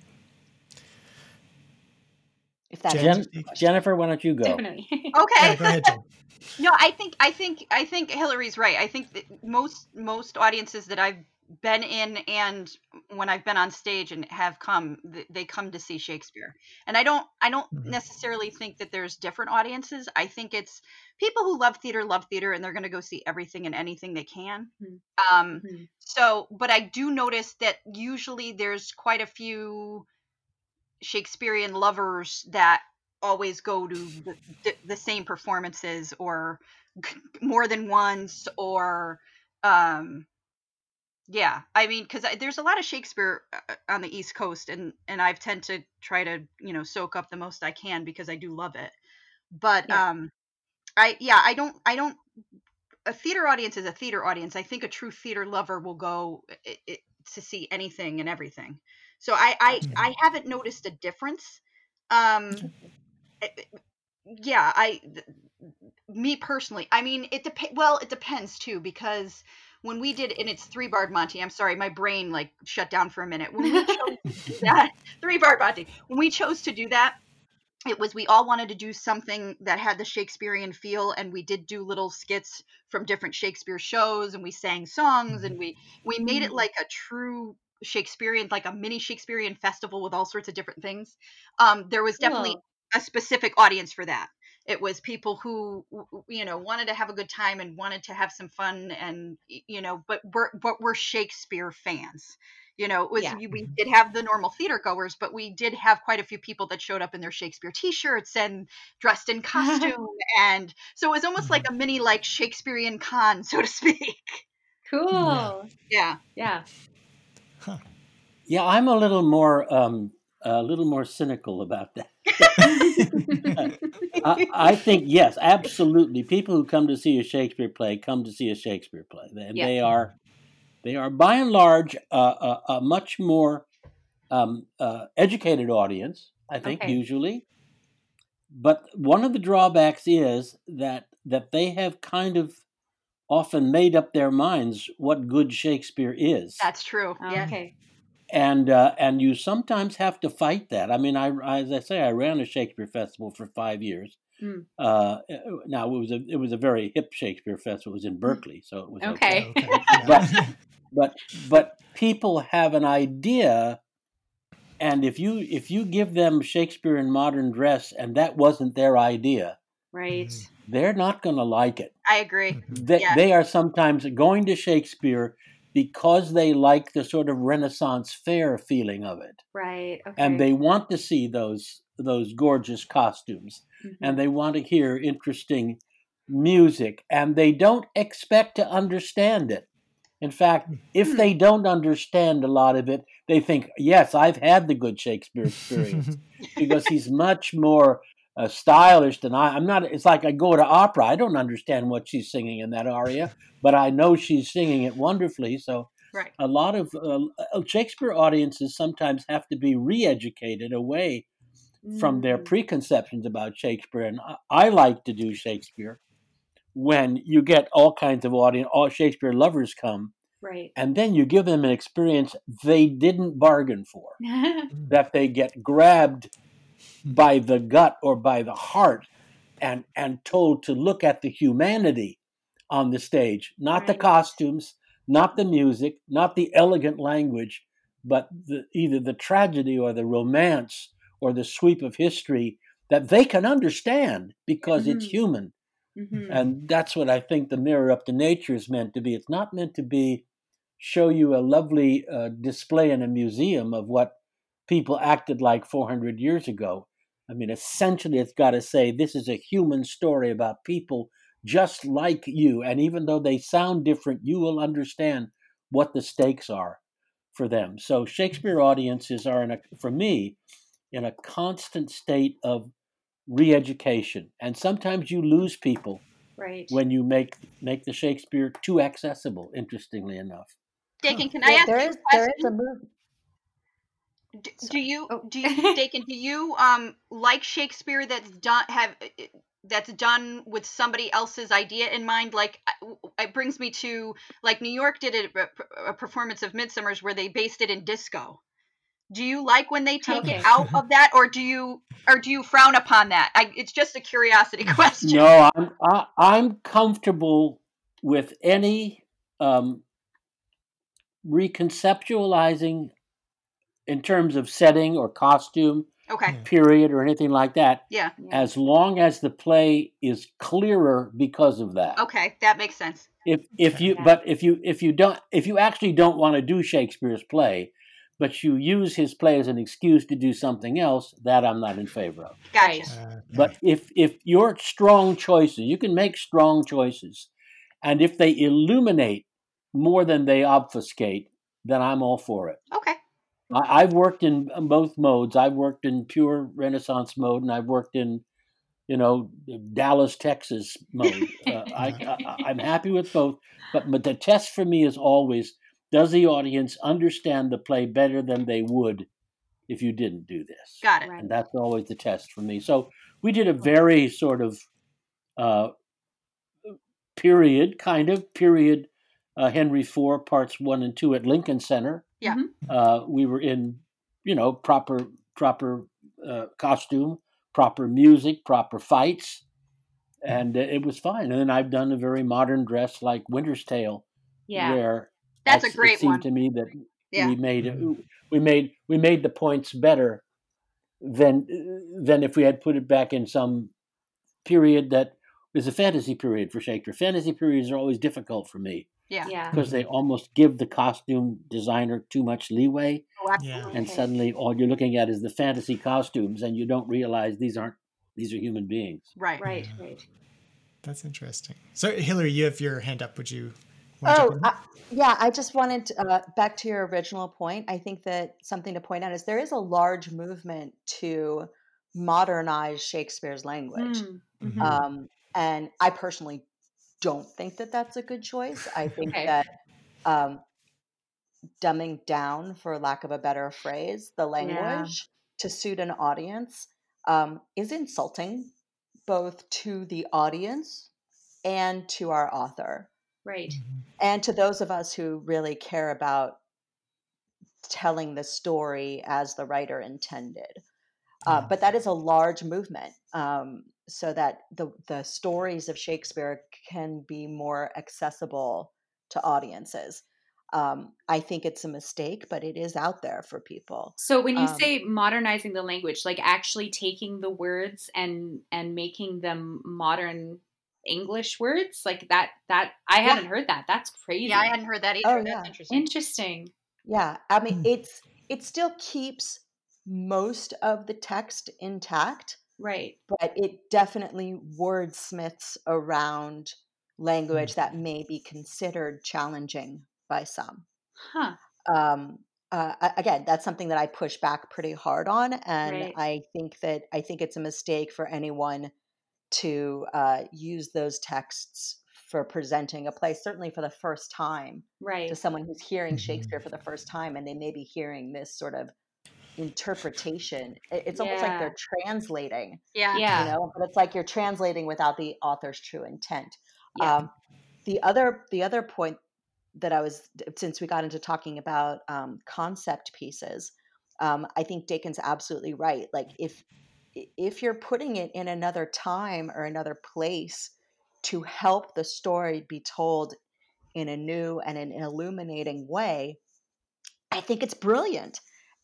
If that Jen- Jennifer, why don't you go? Definitely. Okay. Go ahead, Jen. No, I think, I think, I think Hillary's right. I think that most, most audiences that I've been in and when I've been on stage and have come, they come to see Shakespeare. And I don't, I don't necessarily think that there's different audiences. I think it's people who love theater, love theater, and they're going to go see everything and anything they can. Mm-hmm. Um, mm-hmm. So, but I do notice that usually there's quite a few Shakespearean lovers that always go to the, the, the same performances or more than once or, um, yeah, I mean, because there's a lot of Shakespeare on the East Coast, and, and I've tend to try to, you know, soak up the most I can because I do love it. But yeah. um, I yeah, I don't I don't. A theater audience is a theater audience. I think a true theater lover will go it, it, to see anything and everything. So I I, I haven't noticed a difference. Um, it, yeah, I me personally, I mean, it dep- Well, it depends too because. When we did, and it's three Bard Monty. I'm sorry, my brain like shut down for a minute. When we chose to do that, three Bard Monty. When we chose to do that, it was we all wanted to do something that had the Shakespearean feel, and we did do little skits from different Shakespeare shows, and we sang songs, and we we made it like a true Shakespearean, like a mini Shakespearean festival with all sorts of different things. Um, there was definitely Whoa. a specific audience for that. It was people who, you know, wanted to have a good time and wanted to have some fun, and, you know, but we're, but we're Shakespeare fans. You know, it was, yeah. we, we did have the normal theater goers, but we did have quite a few people that showed up in their Shakespeare t-shirts and dressed in costume. And so it was almost like a mini, like, Shakespearean con, so to speak. Cool. Yeah. Yeah. Huh. Yeah, I'm a little more um, a little more cynical about that. I, I think, yes, absolutely. People who come to see a Shakespeare play come to see a Shakespeare play. And yeah. they are, they are by and large, uh, a, a much more um, uh, educated audience, I think, okay. usually. But one of the drawbacks is that that they have kind of often made up their minds what good Shakespeare is. That's true. Oh, yeah. Okay. And uh, and you sometimes have to fight that. I mean, I, as I say, I ran a Shakespeare festival for five years. Mm. Uh, now it was a it was a very hip Shakespeare festival. It was in Berkeley, so it was okay. okay. okay. but but but people have an idea, and if you if you give them Shakespeare in modern dress, and that wasn't their idea, right? They're not going to like it. I agree. They yeah. they are sometimes going to Shakespeare because they like the sort of Renaissance fair feeling of it. Right. Okay. And they want to see those those gorgeous costumes. Mm-hmm. And they want to hear interesting music. And they don't expect to understand it. In fact, if mm-hmm. they don't understand a lot of it, they think, yes, I've had the good Shakespeare experience. Because he's much more uh, stylish than I. I'm not. It's like I go to opera. I don't understand what she's singing in that aria. But I know she's singing it wonderfully. So right. a lot of uh, Shakespeare audiences sometimes have to be re-educated away mm. from their preconceptions about Shakespeare. And I, I like to do Shakespeare when you get all kinds of audience, all Shakespeare lovers come. Right. And then you give them an experience they didn't bargain for, that they get grabbed by the gut or by the heart and, and told to look at the humanity on the stage, not right. the costumes, not the music, not the elegant language, but the, either the tragedy or the romance or the sweep of history that they can understand because mm-hmm. it's human. Mm-hmm. And that's what I think the Mirror Up to Nature is meant to be. It's not meant to be show you a lovely uh, display in a museum of what people acted like four hundred years ago. I mean, essentially, it's got to say this is a human story about people just like you, and even though they sound different, you will understand what the stakes are for them. So Shakespeare audiences are, in a, for me, in a constant state of re-education, and sometimes you lose people right. when you make make the Shakespeare too accessible. Interestingly enough, Dakin, can I ask you a question? There is a move. Do, do you, do you, Dakin, do you um, like Shakespeare that's done have? that's done with somebody else's idea in mind? Like, it brings me to, like, New York did a, a performance of Midsummer's where they based it in disco. Do you like when they take okay. it out of that, or do you, or do you frown upon that? I, it's just a curiosity question. No, I'm, I, I'm comfortable with any um, reconceptualizing in terms of setting or costume, okay. period or anything like that. Yeah. As long as the play is clearer because of that. Okay, that makes sense. If if you yeah. but if you if you don't if you actually don't want to do Shakespeare's play, but you use his play as an excuse to do something else, that I'm not in favor of. Guys. Uh, okay. But if if your strong choices, you can make strong choices, and if they illuminate more than they obfuscate, then I'm all for it. Okay. I've worked in both modes. I've worked in pure Renaissance mode, and I've worked in, you know, Dallas, Texas mode. Uh, I, I, I'm happy with both, but, but the test for me is always, does the audience understand the play better than they would if you didn't do this? Got it. Right. And that's always the test for me. So we did a very sort of uh, period, kind of period, uh, Henry the Fourth, parts one and two at Lincoln Center. Yeah, uh, we were in, you know, proper proper uh, costume, proper music, proper fights, and uh, it was fine. And then I've done a very modern dress like Winter's Tale, yeah, where that's a great it seemed one. To me that yeah. we made we made we made the points better than than if we had put it back in some period that is a fantasy period for Shakespeare. Fantasy periods are always difficult for me. Yeah. yeah. Because they almost give the costume designer too much leeway. Oh, yeah. And okay. suddenly all you're looking at is the fantasy costumes, and you don't realize these aren't, these are human beings. Right. Right. Yeah. Right. That's interesting. So Hillary, you have your hand up. Would you want oh, to? Oh, yeah. I just wanted, uh, back to your original point. I think that something to point out is there is a large movement to modernize Shakespeare's language. Mm-hmm. Um, and I personally don't think that that's a good choice. I think okay. that um, dumbing down, for lack of a better phrase, the language yeah. to suit an audience um, is insulting both to the audience and to our author. Right. And to those of us who really care about telling the story as the writer intended. Uh, but that is a large movement, um, so that the, the stories of Shakespeare can be more accessible to audiences. Um, I think it's a mistake, but it is out there for people. So when you um, say modernizing the language, like actually taking the words and and making them modern English words, like that, that I yeah. hadn't heard that. That's crazy. Yeah, I hadn't heard that either. Oh, That's yeah. interesting. Interesting. Yeah. I mean, it's it still keeps... most of the text intact, right? But it definitely wordsmiths around language that may be considered challenging by some. Huh. Um, uh, again, that's something that I push back pretty hard on, and right. I think that I think it's a mistake for anyone to uh, use those texts for presenting a play, certainly for the first time, right? To someone who's hearing Shakespeare for the first time, and they may be hearing this sort of interpretation. It's almost yeah. like they're translating. Yeah. yeah. You know, but it's like you're translating without the author's true intent. Yeah. Um, the other the other point that I was, since we got into talking about um, concept pieces, um, I think Dakin's absolutely right. Like if if you're putting it in another time or another place to help the story be told in a new and an illuminating way, I think it's brilliant.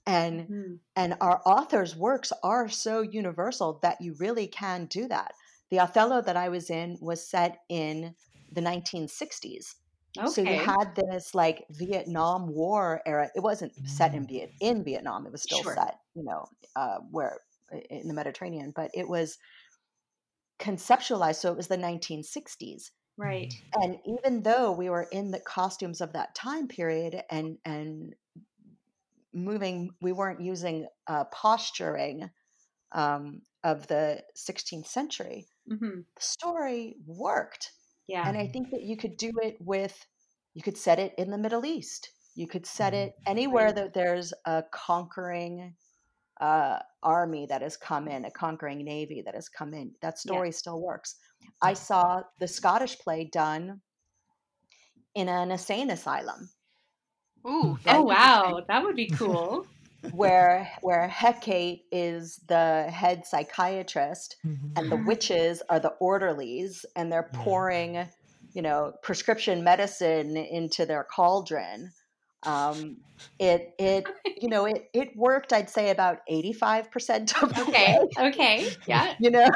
And mm-hmm. and our authors' works are so universal that you really can do that. The Othello that I was in was set in the nineteen sixties. Okay. So you had this like Vietnam War era. It wasn't set in Viet in Vietnam. It was still sure. set, you know, uh, where in the Mediterranean, but it was conceptualized. So it was the nineteen sixties. Right. And even though we were in the costumes of that time period and and moving, we weren't using uh, posturing um, of the sixteenth century. Mm-hmm. The story worked. Yeah. And I think that you could do it with, you could set it in the Middle East. You could set it anywhere that there's a conquering uh, army that has come in, a conquering navy that has come in. That story yeah. still works. I saw the Scottish play done in an insane asylum. Ooh, oh, wow. That would be cool. Where where Hecate is the head psychiatrist mm-hmm. and the witches are the orderlies, and they're pouring, you know, prescription medicine into their cauldron. Um, it, it you know, it, it worked, I'd say, about eighty-five percent of the Okay, way. okay, yeah. You know?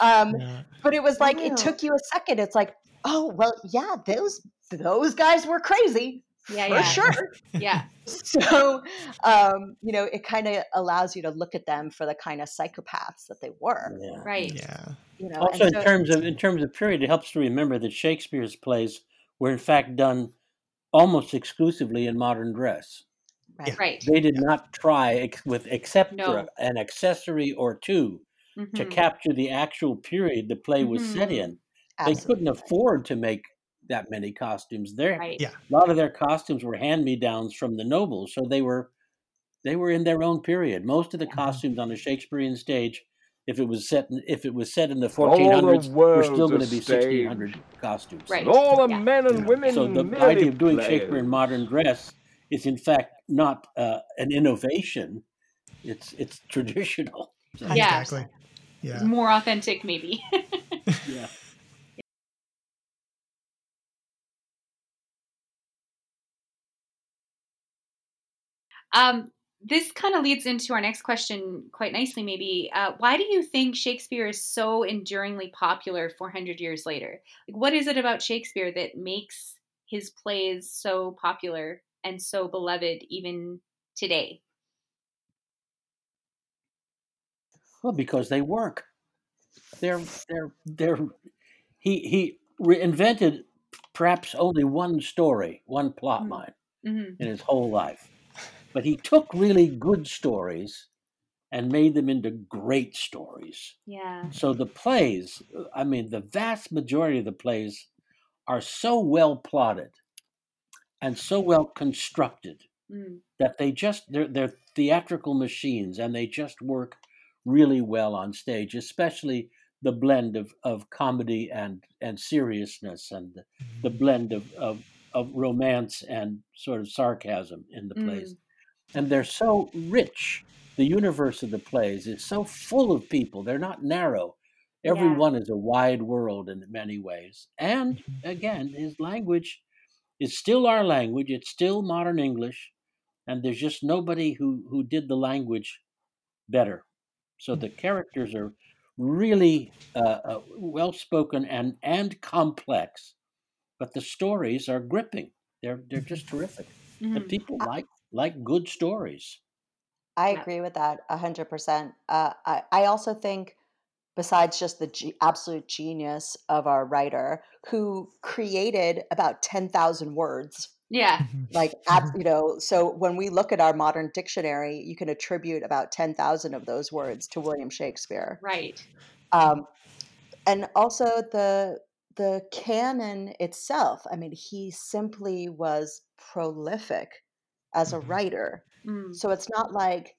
Um, yeah. But it was like, yeah. it took you a second. It's like, oh, well, yeah, those those guys were crazy. Yeah, for yeah. sure. Yeah. So, um, you know, it kind of allows you to look at them for the kind of psychopaths that they were. Yeah. Right. Yeah. You know, also, in so- terms of in terms of period, it helps to remember that Shakespeare's plays were in fact done almost exclusively in modern dress. Right. Yeah. right. They did not try ex- with except no. an accessory or two mm-hmm. to capture the actual period the play was mm-hmm. set in. Absolutely. They couldn't afford to make that many costumes there. Right. Yeah. A lot of their costumes were hand-me-downs from the nobles. So they were, they were in their own period. Most of the yeah. costumes on the Shakespearean stage, if it was set, in, if it was set in the fourteen hundreds, the were still going to be stage. sixteen hundred costumes. Right. And all the yeah. men and women. So the idea of doing players. Shakespeare in modern dress is in fact not uh, an innovation. It's, it's traditional. So. Yeah. Exactly. Yeah. It's more authentic maybe. yeah. Um, This kind of leads into our next question quite nicely, maybe. Uh, why do you think Shakespeare is so enduringly popular four hundred years later? Like, what is it about Shakespeare that makes his plays so popular and so beloved even today? Well, because they work. They're they're they're he he reinvented perhaps only one story, one plot mm-hmm. line mm-hmm. in his whole life. But he took really good stories and made them into great stories. Yeah. So the plays, I mean, the vast majority of the plays are so well plotted and so well constructed mm. that they just, they're, they're theatrical machines, and they just work really well on stage, especially the blend of, of comedy and, and seriousness, and the, the blend of, of, of romance and sort of sarcasm in the plays. Mm. And they're so rich. The universe of the plays is so full of people. They're not narrow. Everyone yeah. is a wide world in many ways. And again, his language is still our language. It's still modern English. And there's just nobody who, who did the language better. So the characters are really uh, uh, well-spoken and, and complex. But the stories are gripping. They're they're just terrific. Mm-hmm. And people like like good stories. I agree with that one hundred percent. Uh, I, I also think, besides just the g- absolute genius of our writer, who created about ten thousand words. Yeah. Like, ab- you know, so when we look at our modern dictionary, you can attribute about ten thousand of those words to William Shakespeare. Right. Um, and also the the canon itself. I mean, he simply was prolific as a writer. Mm. So it's not like,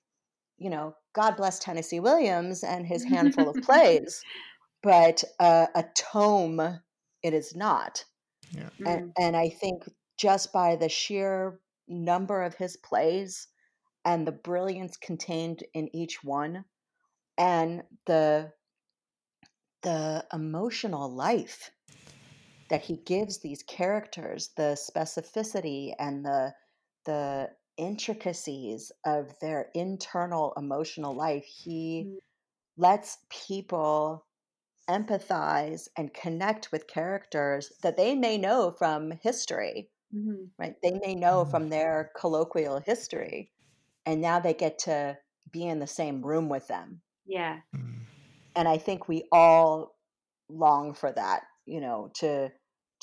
you know, God bless Tennessee Williams and his handful of plays, but uh, a tome it is not. Yeah. Mm. And, and I think just by the sheer number of his plays and the brilliance contained in each one, and the the emotional life that he gives these characters, the specificity and the the intricacies of their internal emotional life, he mm. lets people empathize and connect with characters that they may know from history, mm-hmm. right? They may know mm. from their colloquial history, and now they get to be in the same room with them. Yeah. Mm. And I think we all long for that, you know, to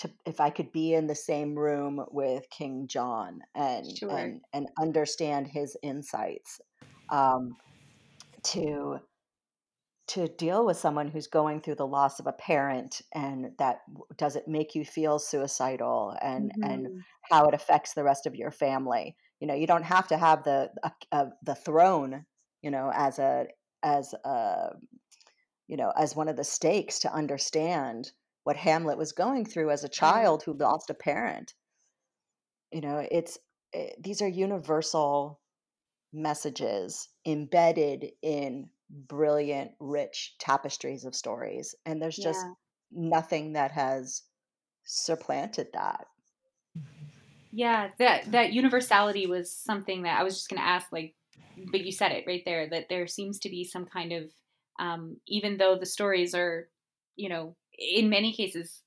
To, if I could be in the same room with King John and sure. and, and understand his insights, um, to to deal with someone who's going through the loss of a parent, and that does it make you feel suicidal, and mm-hmm. and how it affects the rest of your family. You know, you don't have to have the uh, uh, the throne, you know, as a as a you know as one of the stakes to understand what Hamlet was going through as a child who lost a parent. You know, it's, it, these are universal messages embedded in brilliant, rich tapestries of stories. And there's just yeah. nothing that has supplanted that. Yeah. That, that universality was something that I was just going to ask, like, but you said it right there, that there seems to be some kind of, um, even though the stories are, you know, in many cases,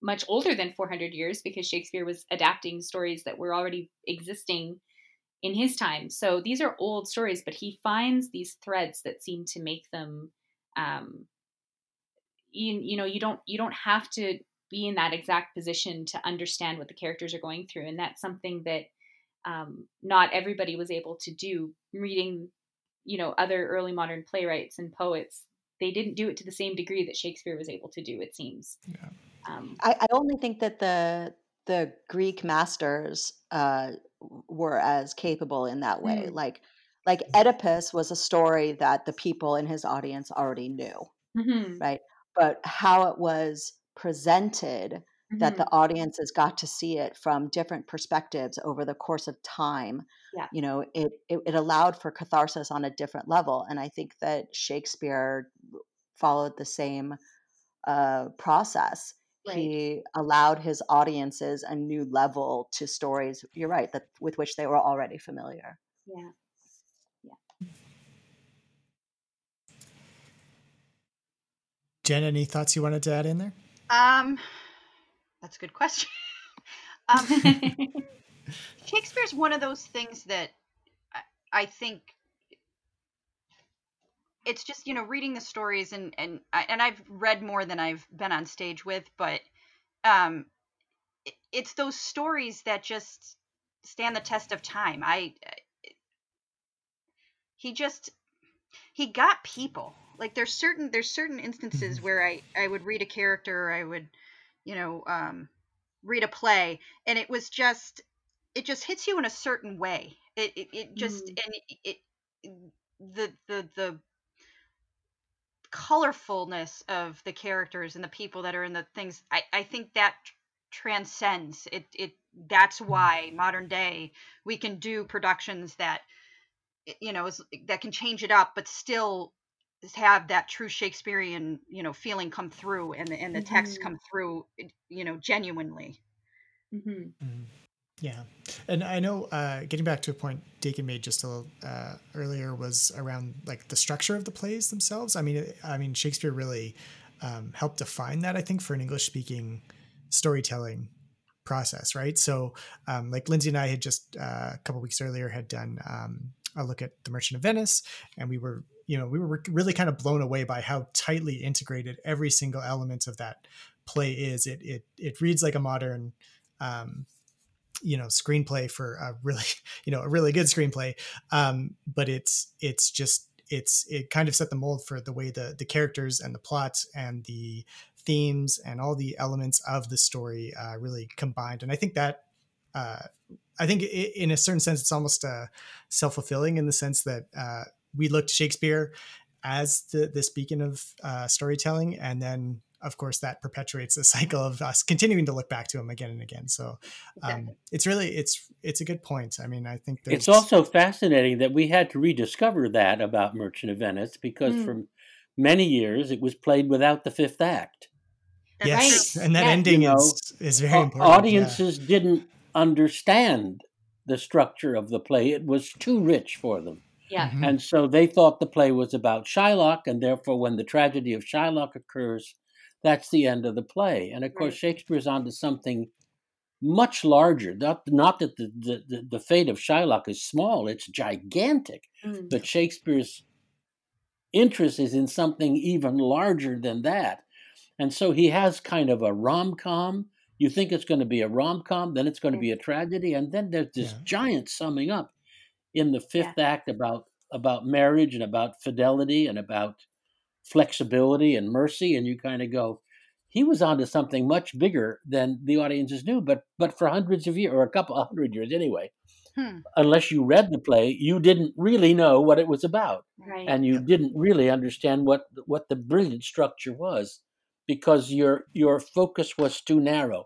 much older than four hundred years, because Shakespeare was adapting stories that were already existing in his time. So these are old stories, but he finds these threads that seem to make them, um, you, you know, you don't, you don't have to be in that exact position to understand what the characters are going through. And that's something that um, not everybody was able to do. Reading, you know, other early modern playwrights and poets, they didn't do it to the same degree that Shakespeare was able to do, it seems. Yeah. Um, I, I only think that the the Greek masters uh, were as capable in that way. Mm-hmm. Like, like Oedipus was a story that the people in his audience already knew, mm-hmm. right? But how it was presented, mm-hmm. that the audiences got to see it from different perspectives over the course of time. Yeah. You know, it, it, it allowed for catharsis on a different level. And I think that Shakespeare followed the same uh, process. Right. He allowed his audiences a new level to stories, you're right, that with which they were already familiar. Yeah. Jen, any thoughts you wanted to add in there? Um, that's a good question. um, Shakespeare's one of those things that I, I think it's just, you know, reading the stories and, and, and I've read more than I've been on stage with, but um, it, it's those stories that just stand the test of time. I, he just, he got people. Like there's certain, there's certain instances where I, I would read a character, or I would, you know, um, read a play, and it was just, it just hits you in a certain way. It, it, it just, mm. and it, it, the, the, the colorfulness of the characters and the people that are in the things, I, I think that transcends it. It, that's why modern day we can do productions that, you know, is, that can change it up, but still have that true Shakespearean, you know, feeling come through, and the, and the mm-hmm. text come through, you know, genuinely. Mm-hmm. Mm-hmm. Yeah. And I know, uh, getting back to a point Dakin made just a little, uh, earlier, was around like the structure of the plays themselves. I mean, it, I mean, Shakespeare really, um, helped define that, I think, for an English speaking storytelling process. Right. So, um, like Lindsay and I had just, uh, a couple weeks earlier had done, um, a look at The Merchant of Venice, and we were, you know, we were really kind of blown away by how tightly integrated every single element of that play is. It, it, it reads like a modern, um, you know, screenplay for a really, you know, a really good screenplay. Um, but it's, it's just, it's, it kind of set the mold for the way the, the characters and the plots and the themes and all the elements of the story, uh, really combined. And I think that, uh, I think it, in a certain sense, it's almost uh, self-fulfilling in the sense that, uh, we look to Shakespeare as the, this beacon of, uh, storytelling. And then, of course, that perpetuates the cycle of us continuing to look back to him again and again. So um, exactly. it's really, it's it's a good point. I mean, I think there's... It's also fascinating that we had to rediscover that about Merchant of Venice, because mm. for many years it was played without the fifth act. Yes, right. And that yeah. ending you know, is, is very important. Audiences yeah. didn't understand the structure of the play. It was too rich for them. Yeah. Mm-hmm. And so they thought the play was about Shylock, and therefore when the tragedy of Shylock occurs, that's the end of the play. And of course, right. Shakespeare's onto something much larger. Not, not that the, the, the fate of Shylock is small, it's gigantic. Mm-hmm. But Shakespeare's interest is in something even larger than that. And so he has kind of a rom-com. You think it's going to be a rom-com, then it's going to be a tragedy. And then there's this yeah. giant summing up in the fifth yeah. act about, about marriage and about fidelity and about flexibility and mercy, and you kind of go, he was onto something much bigger than the audiences knew, but but for hundreds of years, or a couple hundred years anyway, hmm. unless you read the play, you didn't really know what it was about. Right. And you didn't really understand what what the brilliant structure was, because your your focus was too narrow.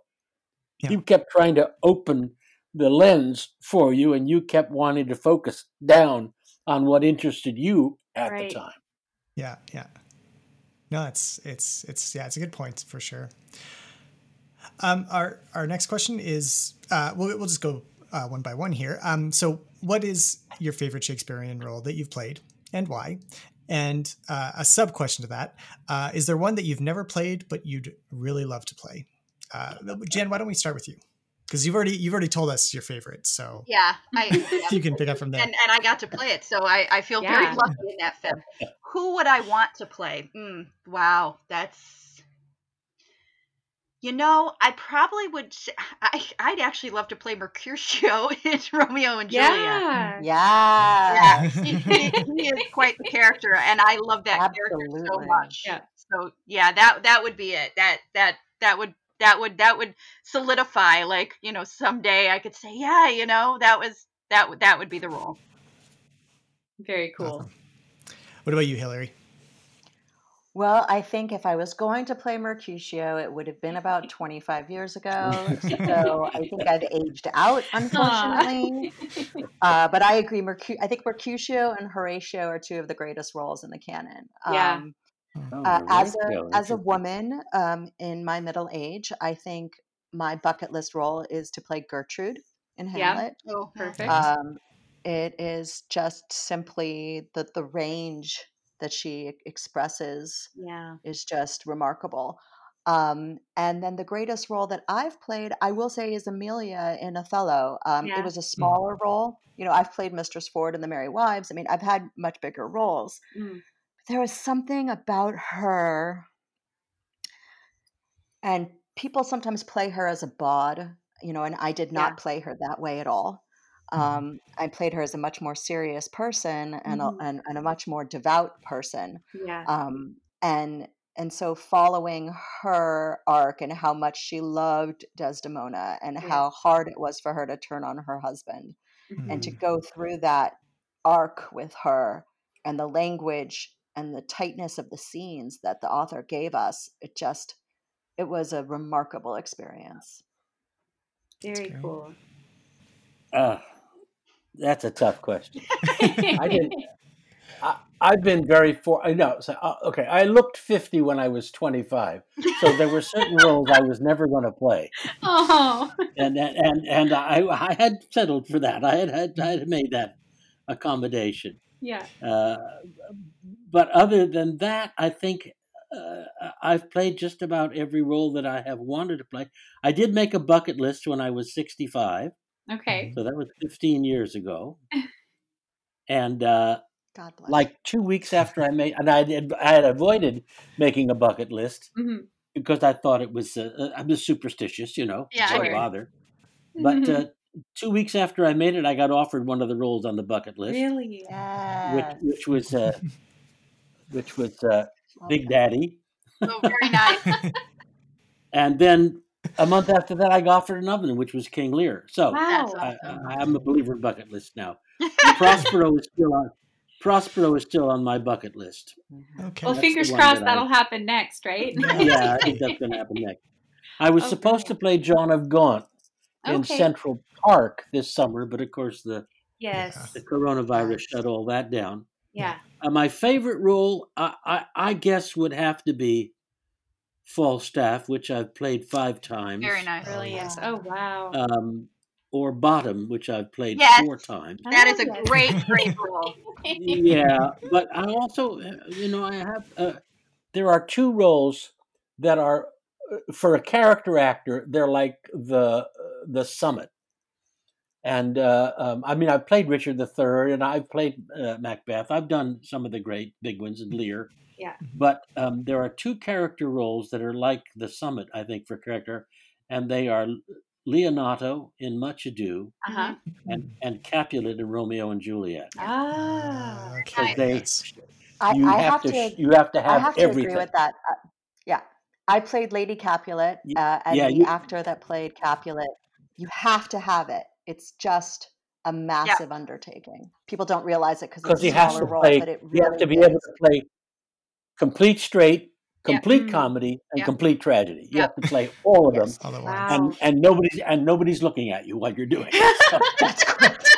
Yeah. He kept trying to open the lens for you, and you kept wanting to focus down on what interested you at right. the time. Yeah, yeah. No, it's, it's, it's, yeah, it's a good point for sure. Um, our, our next question is, uh, we'll, we'll just go uh, one by one here. Um, so what is your favorite Shakespearean role that you've played, and why? And, uh, a sub question to that, uh, is there one that you've never played, but you'd really love to play? Uh, Jen, why don't we start with you? Cause you've already, you've already told us your favorite. So yeah, I, yeah. you can pick up from there. And, and I got to play it. So I, I feel yeah. very lucky in that film. Who would I want to play? Mm, wow. That's, you know, I probably would, I, I'd actually love to play Mercutio in Romeo and Juliet. Yeah. Yeah. yeah. He, he is quite the character, and I love that Absolutely. character so much. Yeah. So yeah, that, that would be it. That, that, that would, that would, that would solidify, like, you know, someday I could say, yeah, you know, that was, that would, that would be the role. Very cool. Awesome. What about you, Hillary? Well, I think if I was going to play Mercutio, it would have been about twenty-five years ago. So I think I've aged out, unfortunately. Uh, but I agree. Merc- I think Mercutio and Horatio are two of the greatest roles in the canon. Yeah. Um, Oh, uh, as a as a woman um, in my middle age, I think my bucket list role is to play Gertrude in Hamlet. Yeah. Oh, perfect. Um, it is just simply the the range that she expresses yeah. is just remarkable. Um, and then the greatest role that I've played, I will say, is Amelia in Othello. Um, yeah. It was a smaller mm-hmm. role. You know, I've played Mistress Ford in The Merry Wives. I mean, I've had much bigger roles. Mm. But there was something about her, and people sometimes play her as a bawd, you know, and I did not yeah. play her that way at all. Um, I played her as a much more serious person and, mm-hmm. a, and, and a much more devout person. Yeah. Um, and and so following her arc and how much she loved Desdemona and yeah. how hard it was for her to turn on her husband mm-hmm. and to go through that arc with her and the language and the tightness of the scenes that the author gave us, it just, it was a remarkable experience. Very cool. Uh, that's a tough question. I didn't, I, I've been very for. I know. So, uh, okay, I looked fifty when I was twenty-five, so there were certain roles I was never going to play. Oh, and and and, and I, I had settled for that. I had, had I had made that accommodation. Yeah. Uh, but other than that, I think uh, I've played just about every role that I have wanted to play. I did make a bucket list when I was sixty-five. Okay. So that was fifteen years ago. And uh, God bless. Like two weeks after I made, and I, did, I had avoided making a bucket list mm-hmm. because I thought it was, uh, I was superstitious, you know, yeah, so I bother. But uh, two weeks after I made it, I got offered one of the roles on the bucket list. Really? Yeah. Which, which was, uh, which was uh, oh, Big Daddy. Oh, very nice. And then a month after that, I got offered another one, which was King Lear. So wow. I, I, I'm a believer in bucket list now. Prospero is still on. Prospero is still on my bucket list. Okay. Well, that's fingers crossed that that'll I, happen next, right? Yeah, I think that's going to happen next. I was okay. supposed to play Joan of Gaunt in okay. Central Park this summer, but of course the yes. the coronavirus shut all that down. Yeah. Uh, my favorite role, I, I, I guess, would have to be Falstaff, which I've played five times. Very nice. Really, yes. Oh, wow. Um, or Bottom, which I've played yes, four times. That is a great, great role. Yeah, but I also, you know, I have, uh, there are two roles that are, for a character actor, they're like the the summit. And, uh, um, I mean, I've played Richard the Third, and I've played uh, Macbeth. I've done some of the great big ones in Lear. Yeah. But um, there are two character roles that are like the summit, I think, for character, and they are Leonato in Much Ado uh-huh. and, and Capulet in Romeo and Juliet. Ah, okay. They, I, you, I have have to, to, you have to have, I have to everything. Agree with that. Uh, yeah, I played Lady Capulet, uh, and yeah, the you, actor that played Capulet. You have to have it. It's just a massive yeah. undertaking. People don't realize it because it's a smaller role, play, but it really you have to be is. able to play. Complete straight, complete yeah. comedy, and yeah. complete tragedy. You yeah. have to play all of them, yes. all wow. and and nobody's and nobody's looking at you while you're doing it. So. That's correct.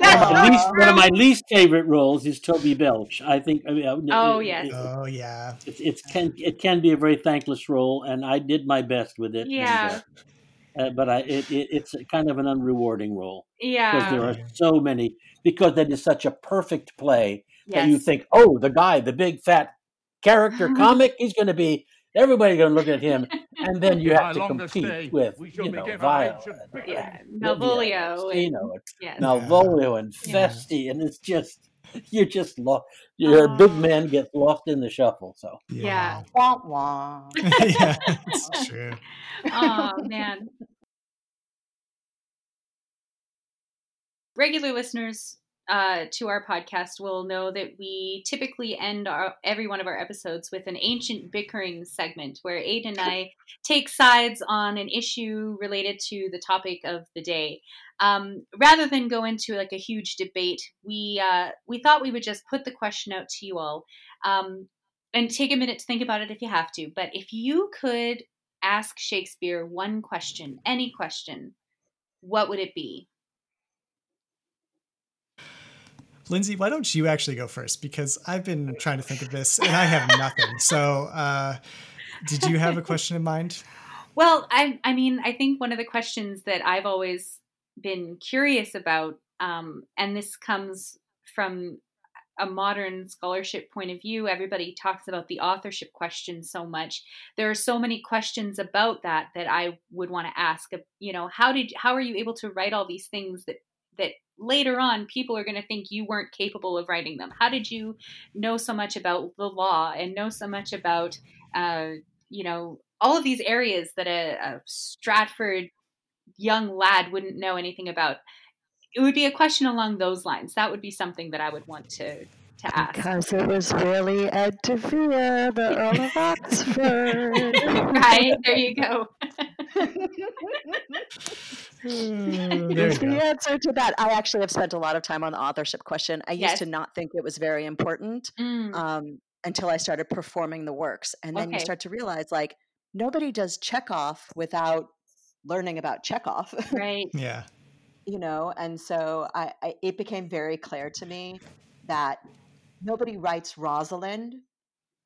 One, oh. least, one of my least favorite roles is Toby Belch. I think. I mean, oh it, yes. It, oh yeah. It, it's can it can be a very thankless role, and I did my best with it. Yeah. And, uh, uh, but I it, it it's kind of an unrewarding role. Yeah. Because there are so many. Because that is such a perfect play. Yes. And you think, oh, the guy, the big fat character comic, he's going to be, everybody's going to look at him. And then you have to compete with, you know, Viola. Yeah, Malvolio. And, you know, yes. Malvolio and Festi. Yeah. And it's just, you're just lost. Your uh, big man gets lost in the shuffle. So, yeah. yeah. Wah, wah. Yeah, it's true. Oh, man. Regular listeners Uh, to our podcast will know that we typically end our, every one of our episodes with an ancient bickering segment where Aiden and I take sides on an issue related to the topic of the day. Um, rather than go into like a huge debate, we uh, we thought we would just put the question out to you all um, and take a minute to think about it if you have to. But if you could ask Shakespeare one question, any question, what would it be? Lindsay, why don't you actually go first? Because I've been trying to think of this and I have nothing. So uh, did you have a question in mind? Well, I, I mean, I think one of the questions that I've always been curious about, um, and this comes from a modern scholarship point of view, everybody talks about the authorship question so much. There are so many questions about that that I would want to ask. You know, how did how are you able to write all these things that that later on people are going to think you weren't capable of writing them? How did you know so much about the law and know so much about uh, you know all of these areas that a, a Stratford young lad wouldn't know anything about? It would be a question along those lines. That would be something that I would want to, to ask. Because it was really Ed de Vere, the Earl of Oxford. Right, there you go. hmm, there's the go. answer to that. I actually have spent a lot of time on the authorship question. I yes. used to not think it was very important mm. um, until I started performing the works. And then okay. you start to realize, like, nobody does Chekhov without learning about Chekhov. Right. Yeah. You know, and so I, I, it became very clear to me that nobody writes Rosalind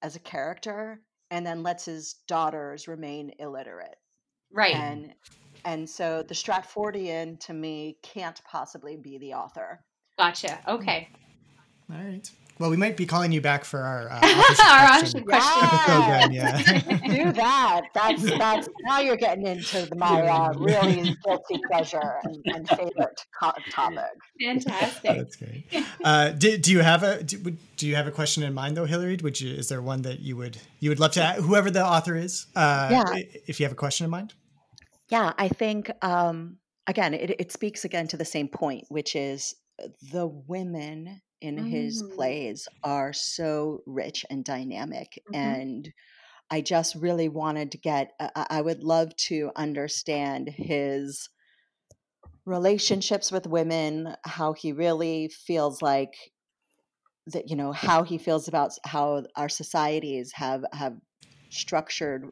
as a character and then lets his daughters remain illiterate. Right. And and so the Stratfordian, to me, can't possibly be the author. Gotcha. Okay. All right. Well, we might be calling you back for our uh, authorship question. question. Yeah. Program, yeah. Do that. That's that's now you're getting into the, my uh, really guilty pleasure and, and favorite topic. Fantastic. Oh, that's great. Uh, do, do you have a do, do you have a question in mind though, Hillary? Would you is there one that you would you would love to ask, whoever the author is? Uh, yeah. If you have a question in mind. Yeah, I think um, again it, it speaks again to the same point, which is the women in mm-hmm. his plays are so rich and dynamic. Mm-hmm. And I just really wanted to get, uh, I would love to understand his relationships with women, how he really feels like that, you know, how he feels about how our societies have, have structured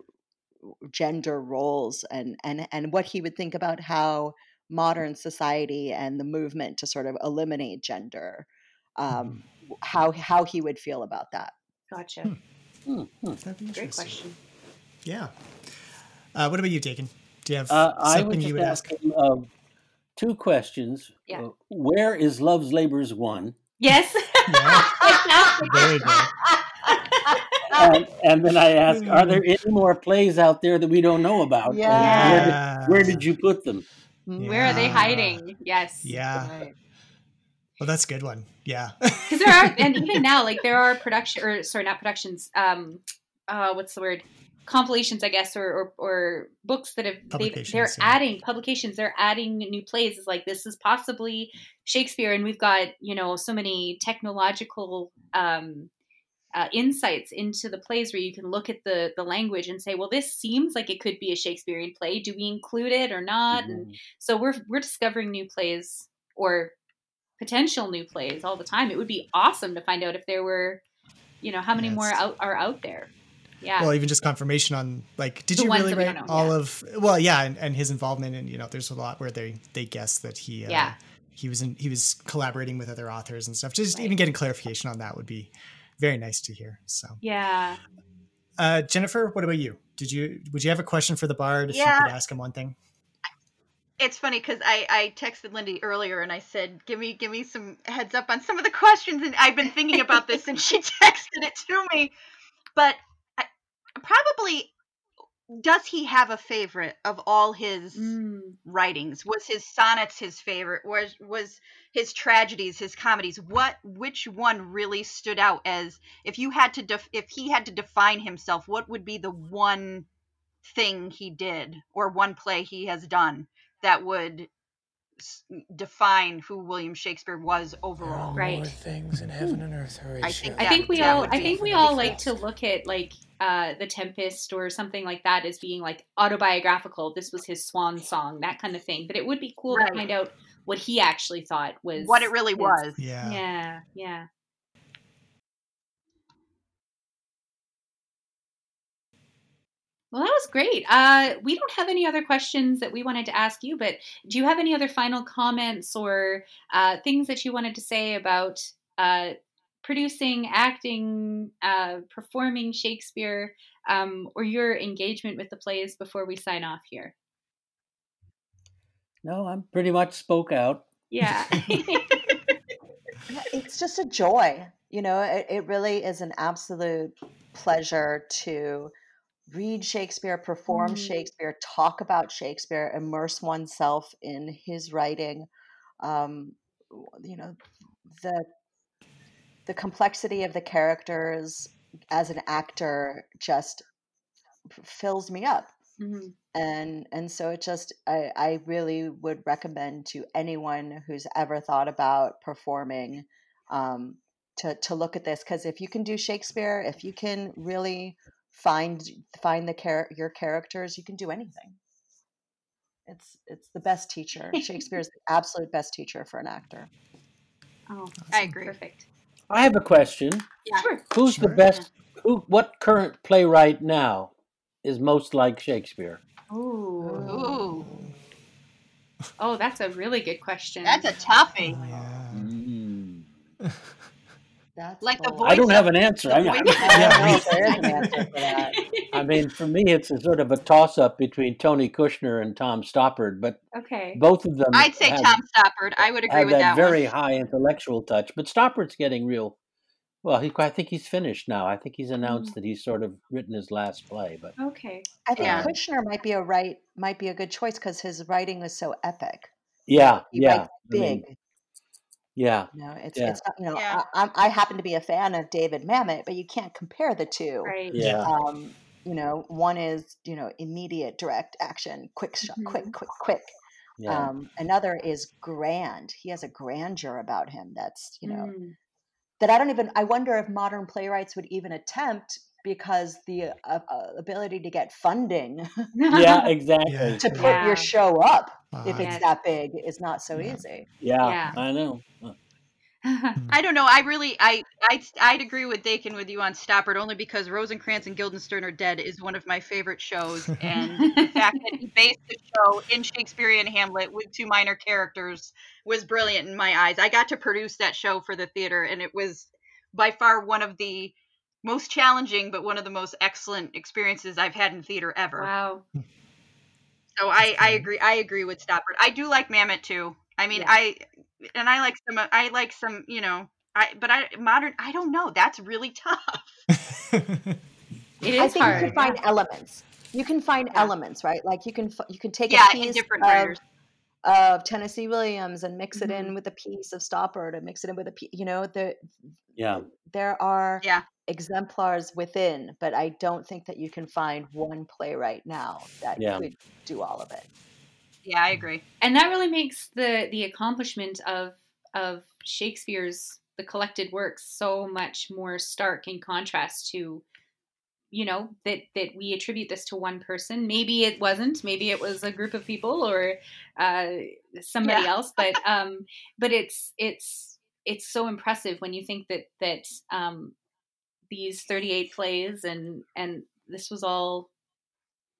gender roles and, and, and what he would think about how modern society and the movement to sort of eliminate gender Um, how how he would feel about that. Gotcha. Hmm. Hmm. Hmm. That'd be great question. Yeah. Uh, what about you, Dakin? Do you have uh, something I would you would ask? ask him, uh, two questions. Yeah. Uh, where is Love's Labour's Won? Yes. Yeah. Very good. And, and then I ask, are there any more plays out there that we don't know about? Yeah. Where did, where did you put them? Yeah. Where are they hiding? Yes. Yeah. Right. Well, that's a good one. Yeah. Because there are, and even now, like there are production, or sorry, not productions, um, uh, what's the word? Compilations, I guess, or or, or books that have, they've, they're yeah. adding, publications, they're adding new plays. It's like, this is possibly Shakespeare. And we've got, you know, so many technological um, uh, insights into the plays where you can look at the, the language and say, well, this seems like it could be a Shakespearean play. Do we include it or not? Mm-hmm. And so we're, we're discovering new plays or potential new plays all the time. It would be awesome to find out if there were, you know, how many yes. more out are out there. Yeah. Well, even just confirmation on like, did the you really write know, all yeah. of, well, yeah. And, and his involvement and, in, you know, there's a lot where they, they guessed that he, uh, yeah. he was in, he was collaborating with other authors and stuff. Just right. even getting clarification on that would be very nice to hear. So, yeah. Uh, Jennifer, what about you? Did you, would you have a question for the Bard? If yeah. you could ask him one thing. It's funny because I, I texted Lindy earlier and I said, give me give me some heads up on some of the questions. And I've been thinking about this and she texted it to me. But I, probably, does he have a favorite of all his mm. writings? Was his sonnets his favorite? Was was his tragedies, his comedies? What Which one really stood out as, if you had to def, if he had to define himself, what would be the one thing he did or one play he has done that would define who William Shakespeare was overall? Right. More things in heaven and earth, Horatio. I think, that, I think we all, I think we all like to look at like uh, The Tempest or something like that as being like autobiographical. This was his swan song, that kind of thing. But it would be cool right. to find out what he actually thought was what it really his. was. Yeah. Yeah. Yeah. Well, that was great. Uh, we don't have any other questions that we wanted to ask you, but do you have any other final comments or uh, things that you wanted to say about uh, producing, acting, uh, performing Shakespeare, um, or your engagement with the plays before we sign off here? No, I'm pretty much spoke out. Yeah. It's just a joy. You know, it, it really is an absolute pleasure to read Shakespeare, perform mm. Shakespeare, talk about Shakespeare, immerse oneself in his writing. Um, you know, the the complexity of the characters as an actor just fills me up. Mm-hmm. And and so it just, I, I really would recommend to anyone who's ever thought about performing um, to to look at this, because if you can do Shakespeare, if you can really find find the char- your characters, you can do anything. It's it's the best teacher. Shakespeare is the absolute best teacher for an actor. Oh, awesome. I agree. Perfect. I have a question. Yeah. Sure. Who's sure. the best? Who? What current playwright now is most like Shakespeare? Ooh. Ooh. Oh, that's a really good question. That's a toughie. Oh, yeah. mm. That's like the voice I don't have an answer. I, mean, I, don't know an answer for that. I mean, for me, it's a sort of a toss-up between Tony Kushner and Tom Stoppard, but okay. both of them I'd say have, Tom Stoppard. I would agree with that, that one. Very high intellectual touch, but Stoppard's getting real. Well, he, I think he's finished now. I think he's announced mm-hmm. that he's sort of written his last play. But okay, I think um, Kushner might be a right, might be a good choice because his writing is so epic. Yeah, he yeah, big. I mean, yeah, you know, it's yeah. it's not, you know yeah. I, I happen to be a fan of David Mamet, but you can't compare the two. Right. Yeah. Um, you know, one is you know immediate direct action, quick shot, mm-hmm. quick, quick, quick. Yeah. Um, another is grand. He has a grandeur about him that's you know. Mm. That I don't even, I wonder if modern playwrights would even attempt because the uh, uh, ability to get funding yeah, exactly. yeah. to put yeah. your show up uh, if yeah. it's that big is not so yeah. easy. Yeah, yeah, I know. I don't know. I really, I, I, I'd agree with Dakin with you on Stoppard only because Rosencrantz and Guildenstern are Dead is one of my favorite shows. And the fact that he based the show in Shakespearean Hamlet with two minor characters was brilliant in my eyes. I got to produce that show for the theater and it was by far one of the most challenging, but one of the most excellent experiences I've had in theater ever. Wow. So I, I agree. I agree with Stoppard. I do like Mamet too. I mean, yeah. I, and I like some, I like some, you know, I, but I, modern, I don't know. That's really tough. It is I think hard. You can find elements. You can find yeah. elements, right? Like you can, you can take yeah, a piece of, of Tennessee Williams and mix mm-hmm. it in with a piece of Stoppard and mix it in with a piece, you know, the, yeah, there are yeah. exemplars within, but I don't think that you can find one play right now that yeah. could do all of it. Yeah, I agree. And that really makes the, the accomplishment of of Shakespeare's, the collected works, so much more stark in contrast to, you know, that, that we attribute this to one person. Maybe it wasn't. Maybe it was a group of people or uh, somebody yeah. else. But um, but it's it's it's so impressive when you think that that um, these thirty-eight plays and and this was all.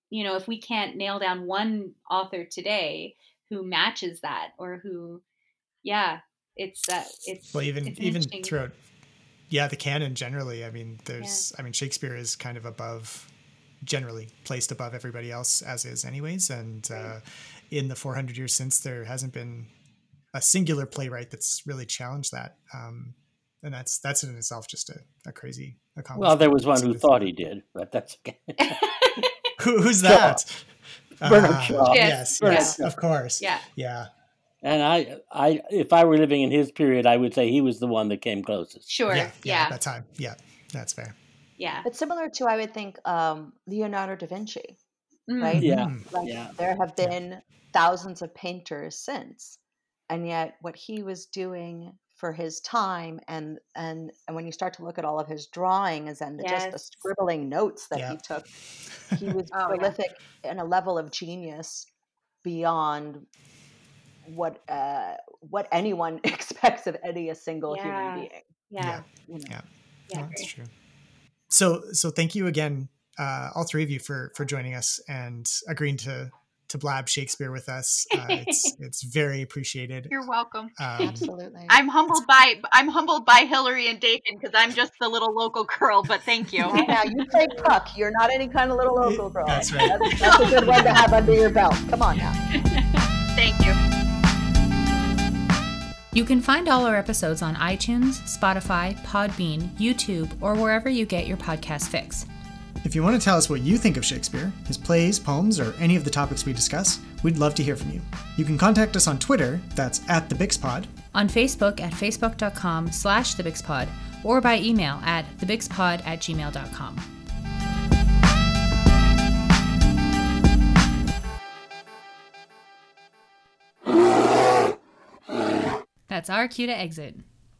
You know, if we can't nail down one author today who matches that or who, yeah, it's, uh, it's, well, even, it's even throughout, yeah, the canon generally, I mean, there's, yeah. I mean, Shakespeare is kind of above, generally placed above everybody else as is anyways. And, right. uh, in the four hundred years since, there hasn't been a singular playwright that's really challenged that. Um, And that's that's in itself just a, a crazy accomplishment. Well, there was one who thought he did, but that's okay. Who, who's that? Shaw. Bernard uh, Shaw. Yes, yes, Bernard yes Shaw. Of course. Yeah, yeah. And I, I, if I were living in his period, I would say he was the one that came closest. Sure. Yeah, yeah, yeah. At that time. Yeah, that's fair. Yeah, but similar to I would think um, Leonardo da Vinci, mm. right? Yeah, like yeah. there have been yeah. thousands of painters since, and yet what he was doing for his time, and and and when you start to look at all of his drawings and yes. just the scribbling notes that yeah. he took, he was oh, prolific yeah. in a level of genius beyond what uh, what anyone expects of any a single yeah. human being. Yeah, yeah, yeah. yeah. No, that's true. So so thank you again, uh, all three of you for for joining us and agreeing to. to blab Shakespeare with us. Uh, it's, it's very appreciated. You're welcome. Um, Absolutely. I'm humbled by, I'm humbled by Hillary and Dakin because I'm just the little local girl, but thank you. Yeah, you play Puck. You're not any kind of little local girl. That's right. That's, that's a good one to have under your belt. Come on now. Thank you. You can find all our episodes on iTunes, Spotify, Podbean, YouTube, or wherever you get your podcast fix. If you want to tell us what you think of Shakespeare, his plays, poems, or any of the topics we discuss, we'd love to hear from you. You can contact us on Twitter, that's at TheBixPod, on Facebook at facebook.com slash TheBixPod, or by email at TheBixPod at gmail.com. That's our cue to exit.